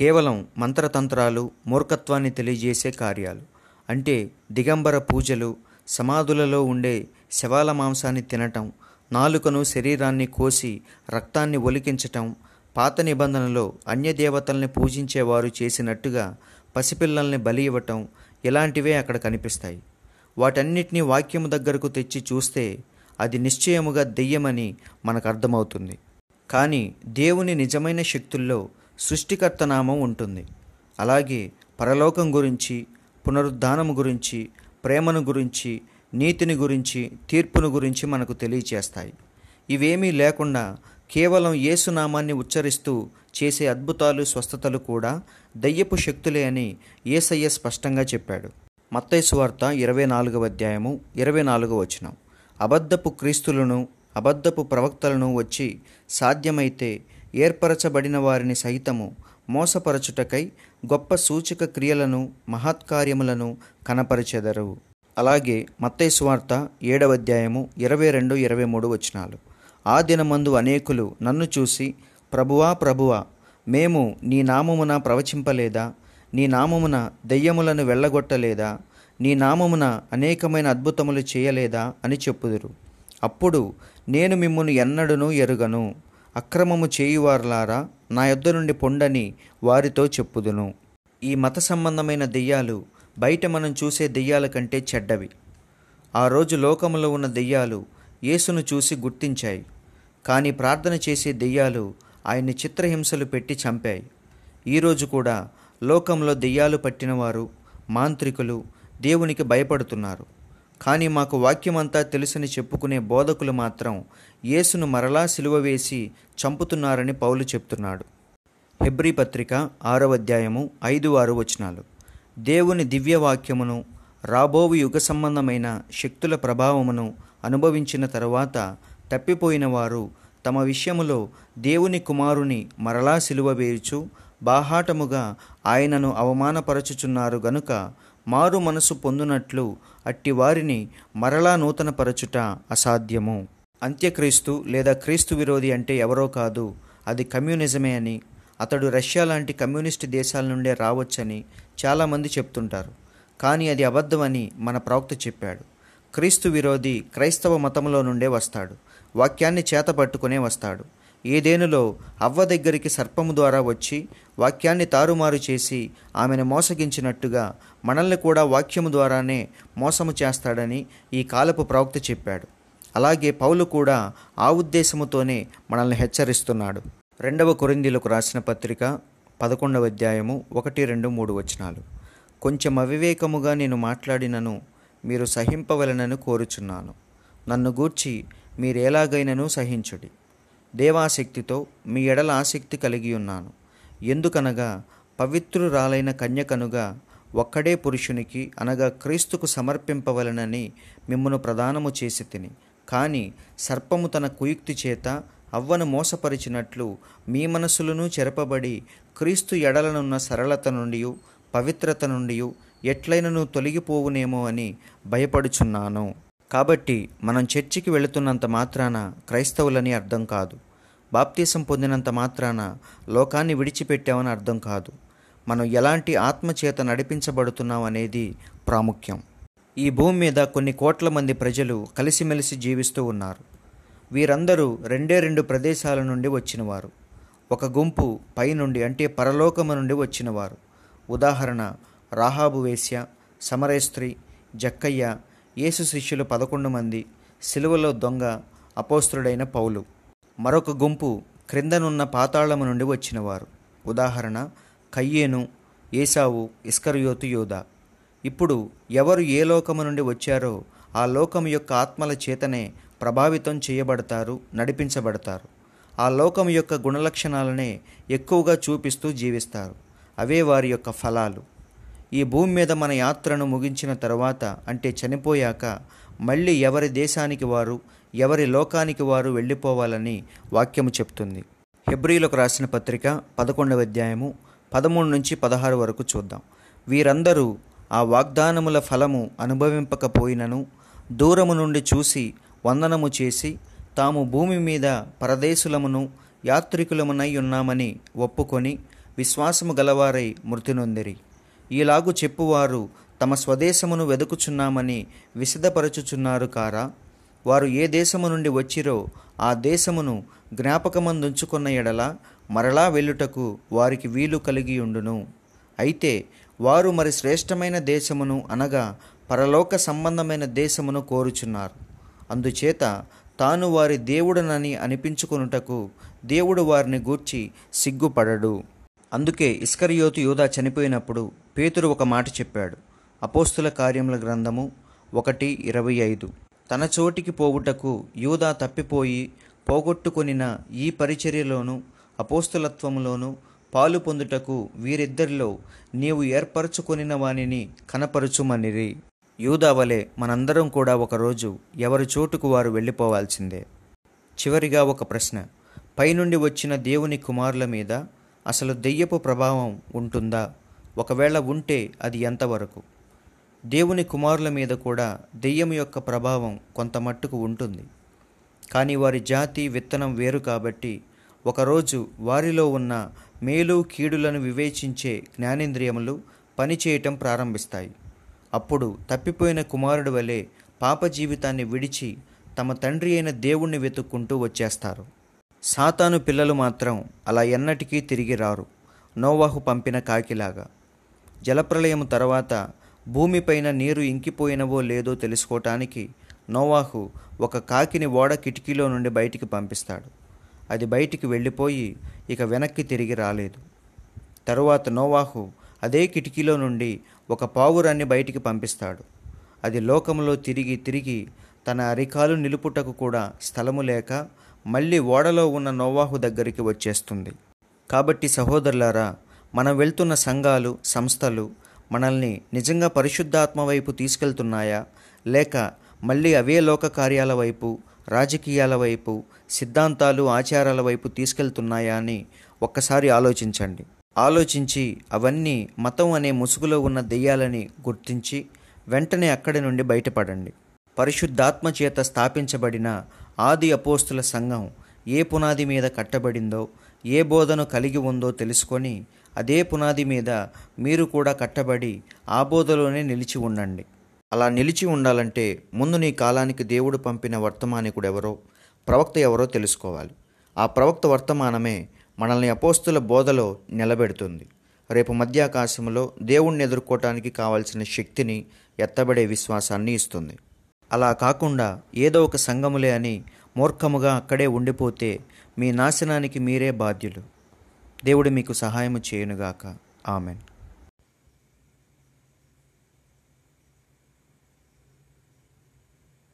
కేవలం మంత్రతంత్రాలు, మూర్ఖత్వాన్ని తెలియజేసే కార్యాలు అంటే దిగంబర పూజలు, సమాధులలో ఉండే శవాల మాంసాన్ని తినటం, నాలుకను శరీరాన్ని కోసి రక్తాన్ని ఒలికించటం, పాత నిబంధనలో అన్యదేవతల్ని పూజించేవారు చేసినట్టుగా పసిపిల్లల్ని బలి ఇవ్వటం, ఇలాంటివే అక్కడ కనిపిస్తాయి. వాటన్నిటినీ వాక్యము దగ్గరకు తెచ్చి చూస్తే అది నిశ్చయముగా దెయ్యమని మనకు అర్థమవుతుంది. కానీ దేవుని నిజమైన శక్తుల్లో సృష్టికర్త నామం ఉంటుంది. అలాగే పరలోకం గురించి, పునరుద్ధానము గురించి, ప్రేమను గురించి, నీతిని గురించి, తీర్పును గురించి మనకు తెలియచేస్తాయి. ఇవేమీ లేకుండా కేవలం యేసునామాన్ని ఉచ్చరిస్తూ చేసే అద్భుతాలు, స్వస్థతలు కూడా దయ్యపు శక్తులే అని యేసయ్య స్పష్టంగా చెప్పాడు. మత్తయి సువార్త 24వ అధ్యాయము 24వ వచనం, అబద్ధపు క్రీస్తులను, అబద్ధపు ప్రవక్తలను వచ్చి సాధ్యమైతే ఏర్పరచబడిన వారిని సహితము మోసపరచుటకై గొప్ప సూచక క్రియలను, మహత్కార్యములను కనపరిచెదరు. అలాగే మత్తయి సువార్త 7వ అధ్యాయము 22-23 వచనాలు, ఆ దినమందు అనేకులు నన్ను చూసి, ప్రభువా, ప్రభువా, మేము నీ నామమున ప్రవచింపలేదా? నీ నామమున దెయ్యములను వెళ్ళగొట్టలేదా? నీ నామమున అనేకమైన అద్భుతములు చేయలేదా అని చెప్పుదురు. అప్పుడు నేను మిమ్మును ఎన్నడనూ ఎరుగను, అక్రమము చేయువారులారా నా యొద్ద నుండి పొండని వారితో చెప్పుదును. ఈ మత సంబంధమైన దెయ్యాలు బయట మనం చూసే దెయ్యాల కంటే చెడ్డవి. ఆ రోజు లోకములో ఉన్న దెయ్యాలు యేసును చూసి గుర్తించాయి, కానీ ప్రార్థన చేసే దెయ్యాలు ఆయన్ని చిత్రహింసలు పెట్టి చంపాయి. ఈరోజు కూడా లోకంలో దెయ్యాలు పట్టినవారు, మాంత్రికులు దేవునికి భయపడుతున్నారు. కానీ మాకు వాక్యమంతా తెలుసని చెప్పుకునే బోధకులు మాత్రం యేసును మరలా సిలువ వేసి చంపుతున్నారని పౌలు చెప్తున్నాడు. హెబ్రీ పత్రిక 6వ అధ్యాయము 5-6 వచనాలు, దేవుని దివ్యవాక్యమును, రాబోవు యుగ సంబంధమైన శక్తుల ప్రభావమును అనుభవించిన తరువాత తప్పిపోయిన వారు తమ విషయములో దేవుని కుమారుని మరలా సిలువ వేయుచు బాహాటముగా ఆయనను అవమానపరచుచున్నారు గనుక మారు మనసు పొందునట్లు అట్టి వారిని మరలా నూతనపరచుట అసాధ్యము. అంత్యక్రీస్తు లేదా క్రీస్తు విరోధి అంటే ఎవరో కాదు, అది కమ్యూనిజమే అని, అతడు రష్యా లాంటి కమ్యూనిస్టు దేశాల నుండే రావచ్చని చాలామంది చెప్తుంటారు. కానీ అది అబద్ధమని మన ప్రవక్త చెప్పాడు. క్రీస్తు విరోధి క్రైస్తవ మతంలో నుండే వస్తాడు, వాక్యాన్ని చేతపట్టుకునే వస్తాడు. ఏదేనులో అవ్వ దగ్గరికి సర్పము ద్వారా వచ్చి వాక్యాన్ని తారుమారు చేసి ఆమెను మోసగించినట్టుగా మనల్ని కూడా వాక్యము ద్వారానే మోసము చేస్తాడని ఈ కాలపు ప్రవక్త చెప్పాడు. అలాగే పౌలు కూడా ఆ ఉద్దేశముతోనే మనల్ని హెచ్చరిస్తున్నాడు. 2వ కొరింథీయులకు రాసిన పత్రిక 11వ అధ్యాయము 1, 2, 3 వచనాలు, కొంచెం అవివేకముగా నేను మాట్లాడినను మీరు సహింపవలనని కోరుచున్నాను, నన్ను గూర్చి మీరు ఎలాగైనను సహించుడి. దేవాసక్తితో మీ ఎడల ఆసక్తి కలిగి ఉన్నాను, ఎందుకనగా పవిత్రురాలైన కన్యకనుగా ఒక్కడే పురుషునికి అనగా క్రీస్తుకు సమర్పింపవలనని మిమ్మను ప్రదానము చేసి తిని, కానీ సర్పము తన కుయుక్తి చేత అవ్వను మోసపరిచినట్లు మీ మనసులను చెరపబడి క్రీస్తు ఎడలనున్న సరళత నుండి, పవిత్రత నుండి ఎట్లైనను తొలగిపోవునేమో అని భయపడుచున్నాను. కాబట్టి మనం చర్చికి వెళుతున్నంత మాత్రాన క్రైస్తవులని అర్థం కాదు, బాప్తీసం పొందినంత మాత్రాన లోకాన్ని విడిచిపెట్టామని అర్థం కాదు. మనం ఎలాంటి ఆత్మచేత నడిపించబడుతున్నాం అనేది ప్రాముఖ్యం. ఈ భూమి మీద కొన్ని కోట్ల మంది ప్రజలు కలిసిమెలిసి జీవిస్తూ ఉన్నారు. వీరందరూ 2 ప్రదేశాల నుండి వచ్చినవారు. ఒక గుంపు పైనుండి అంటే పరలోకము నుండి వచ్చినవారు. ఉదాహరణ, రాహాబు వేశ్య, సమరస్త్రీ, జక్కయ్య, యేసు శిష్యులు 11 మంది, సిలువలో దొంగ, అపోస్తుడైన పౌలు. మరొక గుంపు క్రిందనున్న పాతాళము నుండి వచ్చినవారు. ఉదాహరణ, కయ్యేను, ఏసావు, ఇస్కరియోతు యూదా. ఇప్పుడు ఎవరు ఏ లోకము నుండి వచ్చారో ఆ లోకం యొక్క ఆత్మల చేతనే ప్రభావితం చేయబడతారు, నడిపించబడతారు. ఆ లోకం యొక్క గుణలక్షణాలనే ఎక్కువగా చూపిస్తూ జీవిస్తారు. అవే వారి యొక్క ఫలాలు. ఈ భూమి మీద మన యాత్రను ముగించిన తర్వాత అంటే చనిపోయాక మళ్ళీ ఎవరి దేశానికి వారు, ఎవరి లోకానికి వారు వెళ్ళిపోవాలని వాక్యము చెప్తుంది. హెబ్రీయులకు రాసిన పత్రిక 11వ అధ్యాయము 13 నుంచి 16 వరకు చూద్దాం. వీరందరూ ఆ వాగ్దానముల ఫలము అనుభవింపకపోయినను దూరము నుండి చూసి వందనము చేసి తాము భూమి మీద పరదేశులమును యాత్రికులమునై ఉన్నామని ఒప్పుకొని విశ్వాసము గలవారై మృతి నొందిరి. ఈలాగు చెప్పువారు తమ స్వదేశమును వెదుకుచున్నామని విసిదపరచుచున్నారు కారా, వారు ఏ దేశము నుండి వచ్చిరో ఆ దేశమును జ్ఞాపకమందుంచుకున్న ఎడల మరలా వెళ్ళుటకు వారికి వీలు కలిగి ఉండును. అయితే వారు మరి శ్రేష్టమైన దేశమును అనగా పరలోక సంబంధమైన దేశమును కోరుచున్నారు. అందుచేత తాను వారి దేవుడనని అనిపించుకొనుటకు దేవుడు వారిని గూర్చి సిగ్గుపడడు. అందుకే ఇస్కరియోతు యూదా చనిపోయినప్పుడు పేతురు ఒక మాట చెప్పాడు. అపోస్తుల కార్యముల గ్రంథము 1:25. తన చోటికి పోవుటకు యూదా తప్పిపోయి పోగొట్టుకొనిన ఈ పరిచర్యలోనూ అపోస్తులత్వములోనూ పాలు పొందుటకు వీరిద్దరిలో నీవు ఏర్పరచుకొనిన వానిని కనపరుచుమనిరి. యూదా వలె మనందరం కూడా ఒకరోజు ఎవరి చోటుకు వారు వెళ్ళిపోవాల్సిందే. చివరిగా ఒక ప్రశ్న, పైనుండి వచ్చిన దేవుని కుమారుల మీద అసలు దెయ్యపు ప్రభావం ఉంటుందా? ఒకవేళ ఉంటే అది ఎంతవరకు? దేవుని కుమారుల మీద కూడా దెయ్యం యొక్క ప్రభావం కొంత మట్టుకు ఉంటుంది. కానీ వారి జాతి విత్తనం వేరు కాబట్టి ఒకరోజు వారిలో ఉన్న మేలు కీడులను వివేచించే జ్ఞానేంద్రియములు పనిచేయటం ప్రారంభిస్తాయి. అప్పుడు తప్పిపోయిన కుమారుడు వలె పాప జీవితాన్ని విడిచి తమ తండ్రి అయిన దేవుణ్ణి వెతుక్కుంటూ వచ్చేస్తారు. సాతాను పిల్లలు మాత్రం అలా ఎన్నటికీ తిరిగి రారు. నోవాహు పంపిన కాకిలాగా జలప్రలయం తర్వాత భూమిపైన నీరు ఇంకిపోయినవో లేదో తెలుసుకోవటానికి నోవాహు ఒక కాకిని ఓడ కిటికీలో నుండి బయటికి పంపిస్తాడు. అది బయటికి వెళ్ళిపోయి ఇక వెనక్కి తిరిగి రాలేదు. తరువాత నోవాహు అదే కిటికీలో నుండి ఒక పావురాన్ని బయటికి పంపిస్తాడు. అది లోకంలో తిరిగి తిరిగి తన అరికాలు నిలుపుటకు కూడా స్థలము లేక మళ్ళీ ఓడలో ఉన్న నోవాహు దగ్గరికి వచ్చేస్తుంది. కాబట్టి సహోదరులారా, మనం వెళ్తున్న సంఘాలు, సంస్థలు మనల్ని నిజంగా పరిశుద్ధాత్మ వైపు తీసుకెళ్తున్నాయా, లేక మళ్ళీ అవే లోక కార్యాల వైపు, రాజకీయాల వైపు, సిద్ధాంతాలు, ఆచారాల వైపు తీసుకెళ్తున్నాయా అని ఒక్కసారి ఆలోచించండి. ఆలోచించి అవన్నీ మతం అనే ముసుగులో ఉన్న దెయ్యాలని గుర్తించి వెంటనే అక్కడి నుండి బయటపడండి. పరిశుద్ధాత్మ చేత స్థాపించబడిన ఆది అపోస్తుల సంఘం ఏ పునాది మీద కట్టబడిందో, ఏ బోధను కలిగి ఉందో తెలుసుకొని అదే పునాది మీద మీరు కూడా కట్టబడి ఆ బోధలోనే నిలిచి ఉండండి. అలా నిలిచి ఉండాలంటే ముందు నీ కాలానికి దేవుడు పంపిన వర్తమానికుడు ఎవరో, ప్రవక్త ఎవరో తెలుసుకోవాలి. ఆ ప్రవక్త వర్తమానమే మనల్ని అపోస్తుల బోధలో నిలబెడుతుంది. రేపు మధ్యాకాశంలో దేవుణ్ణి ఎదుర్కోవటానికి కావాల్సిన శక్తిని, ఎత్తబడే విశ్వాసాన్ని ఇస్తుంది. అలా కాకుండా ఏదో ఒక సంఘములే అని మూర్ఖముగా అక్కడే ఉండిపోతే మీ నాశనానికి మీరే బాధ్యులు. దేవుడు మీకు సహాయం చేయునుగాక. ఆమెన్.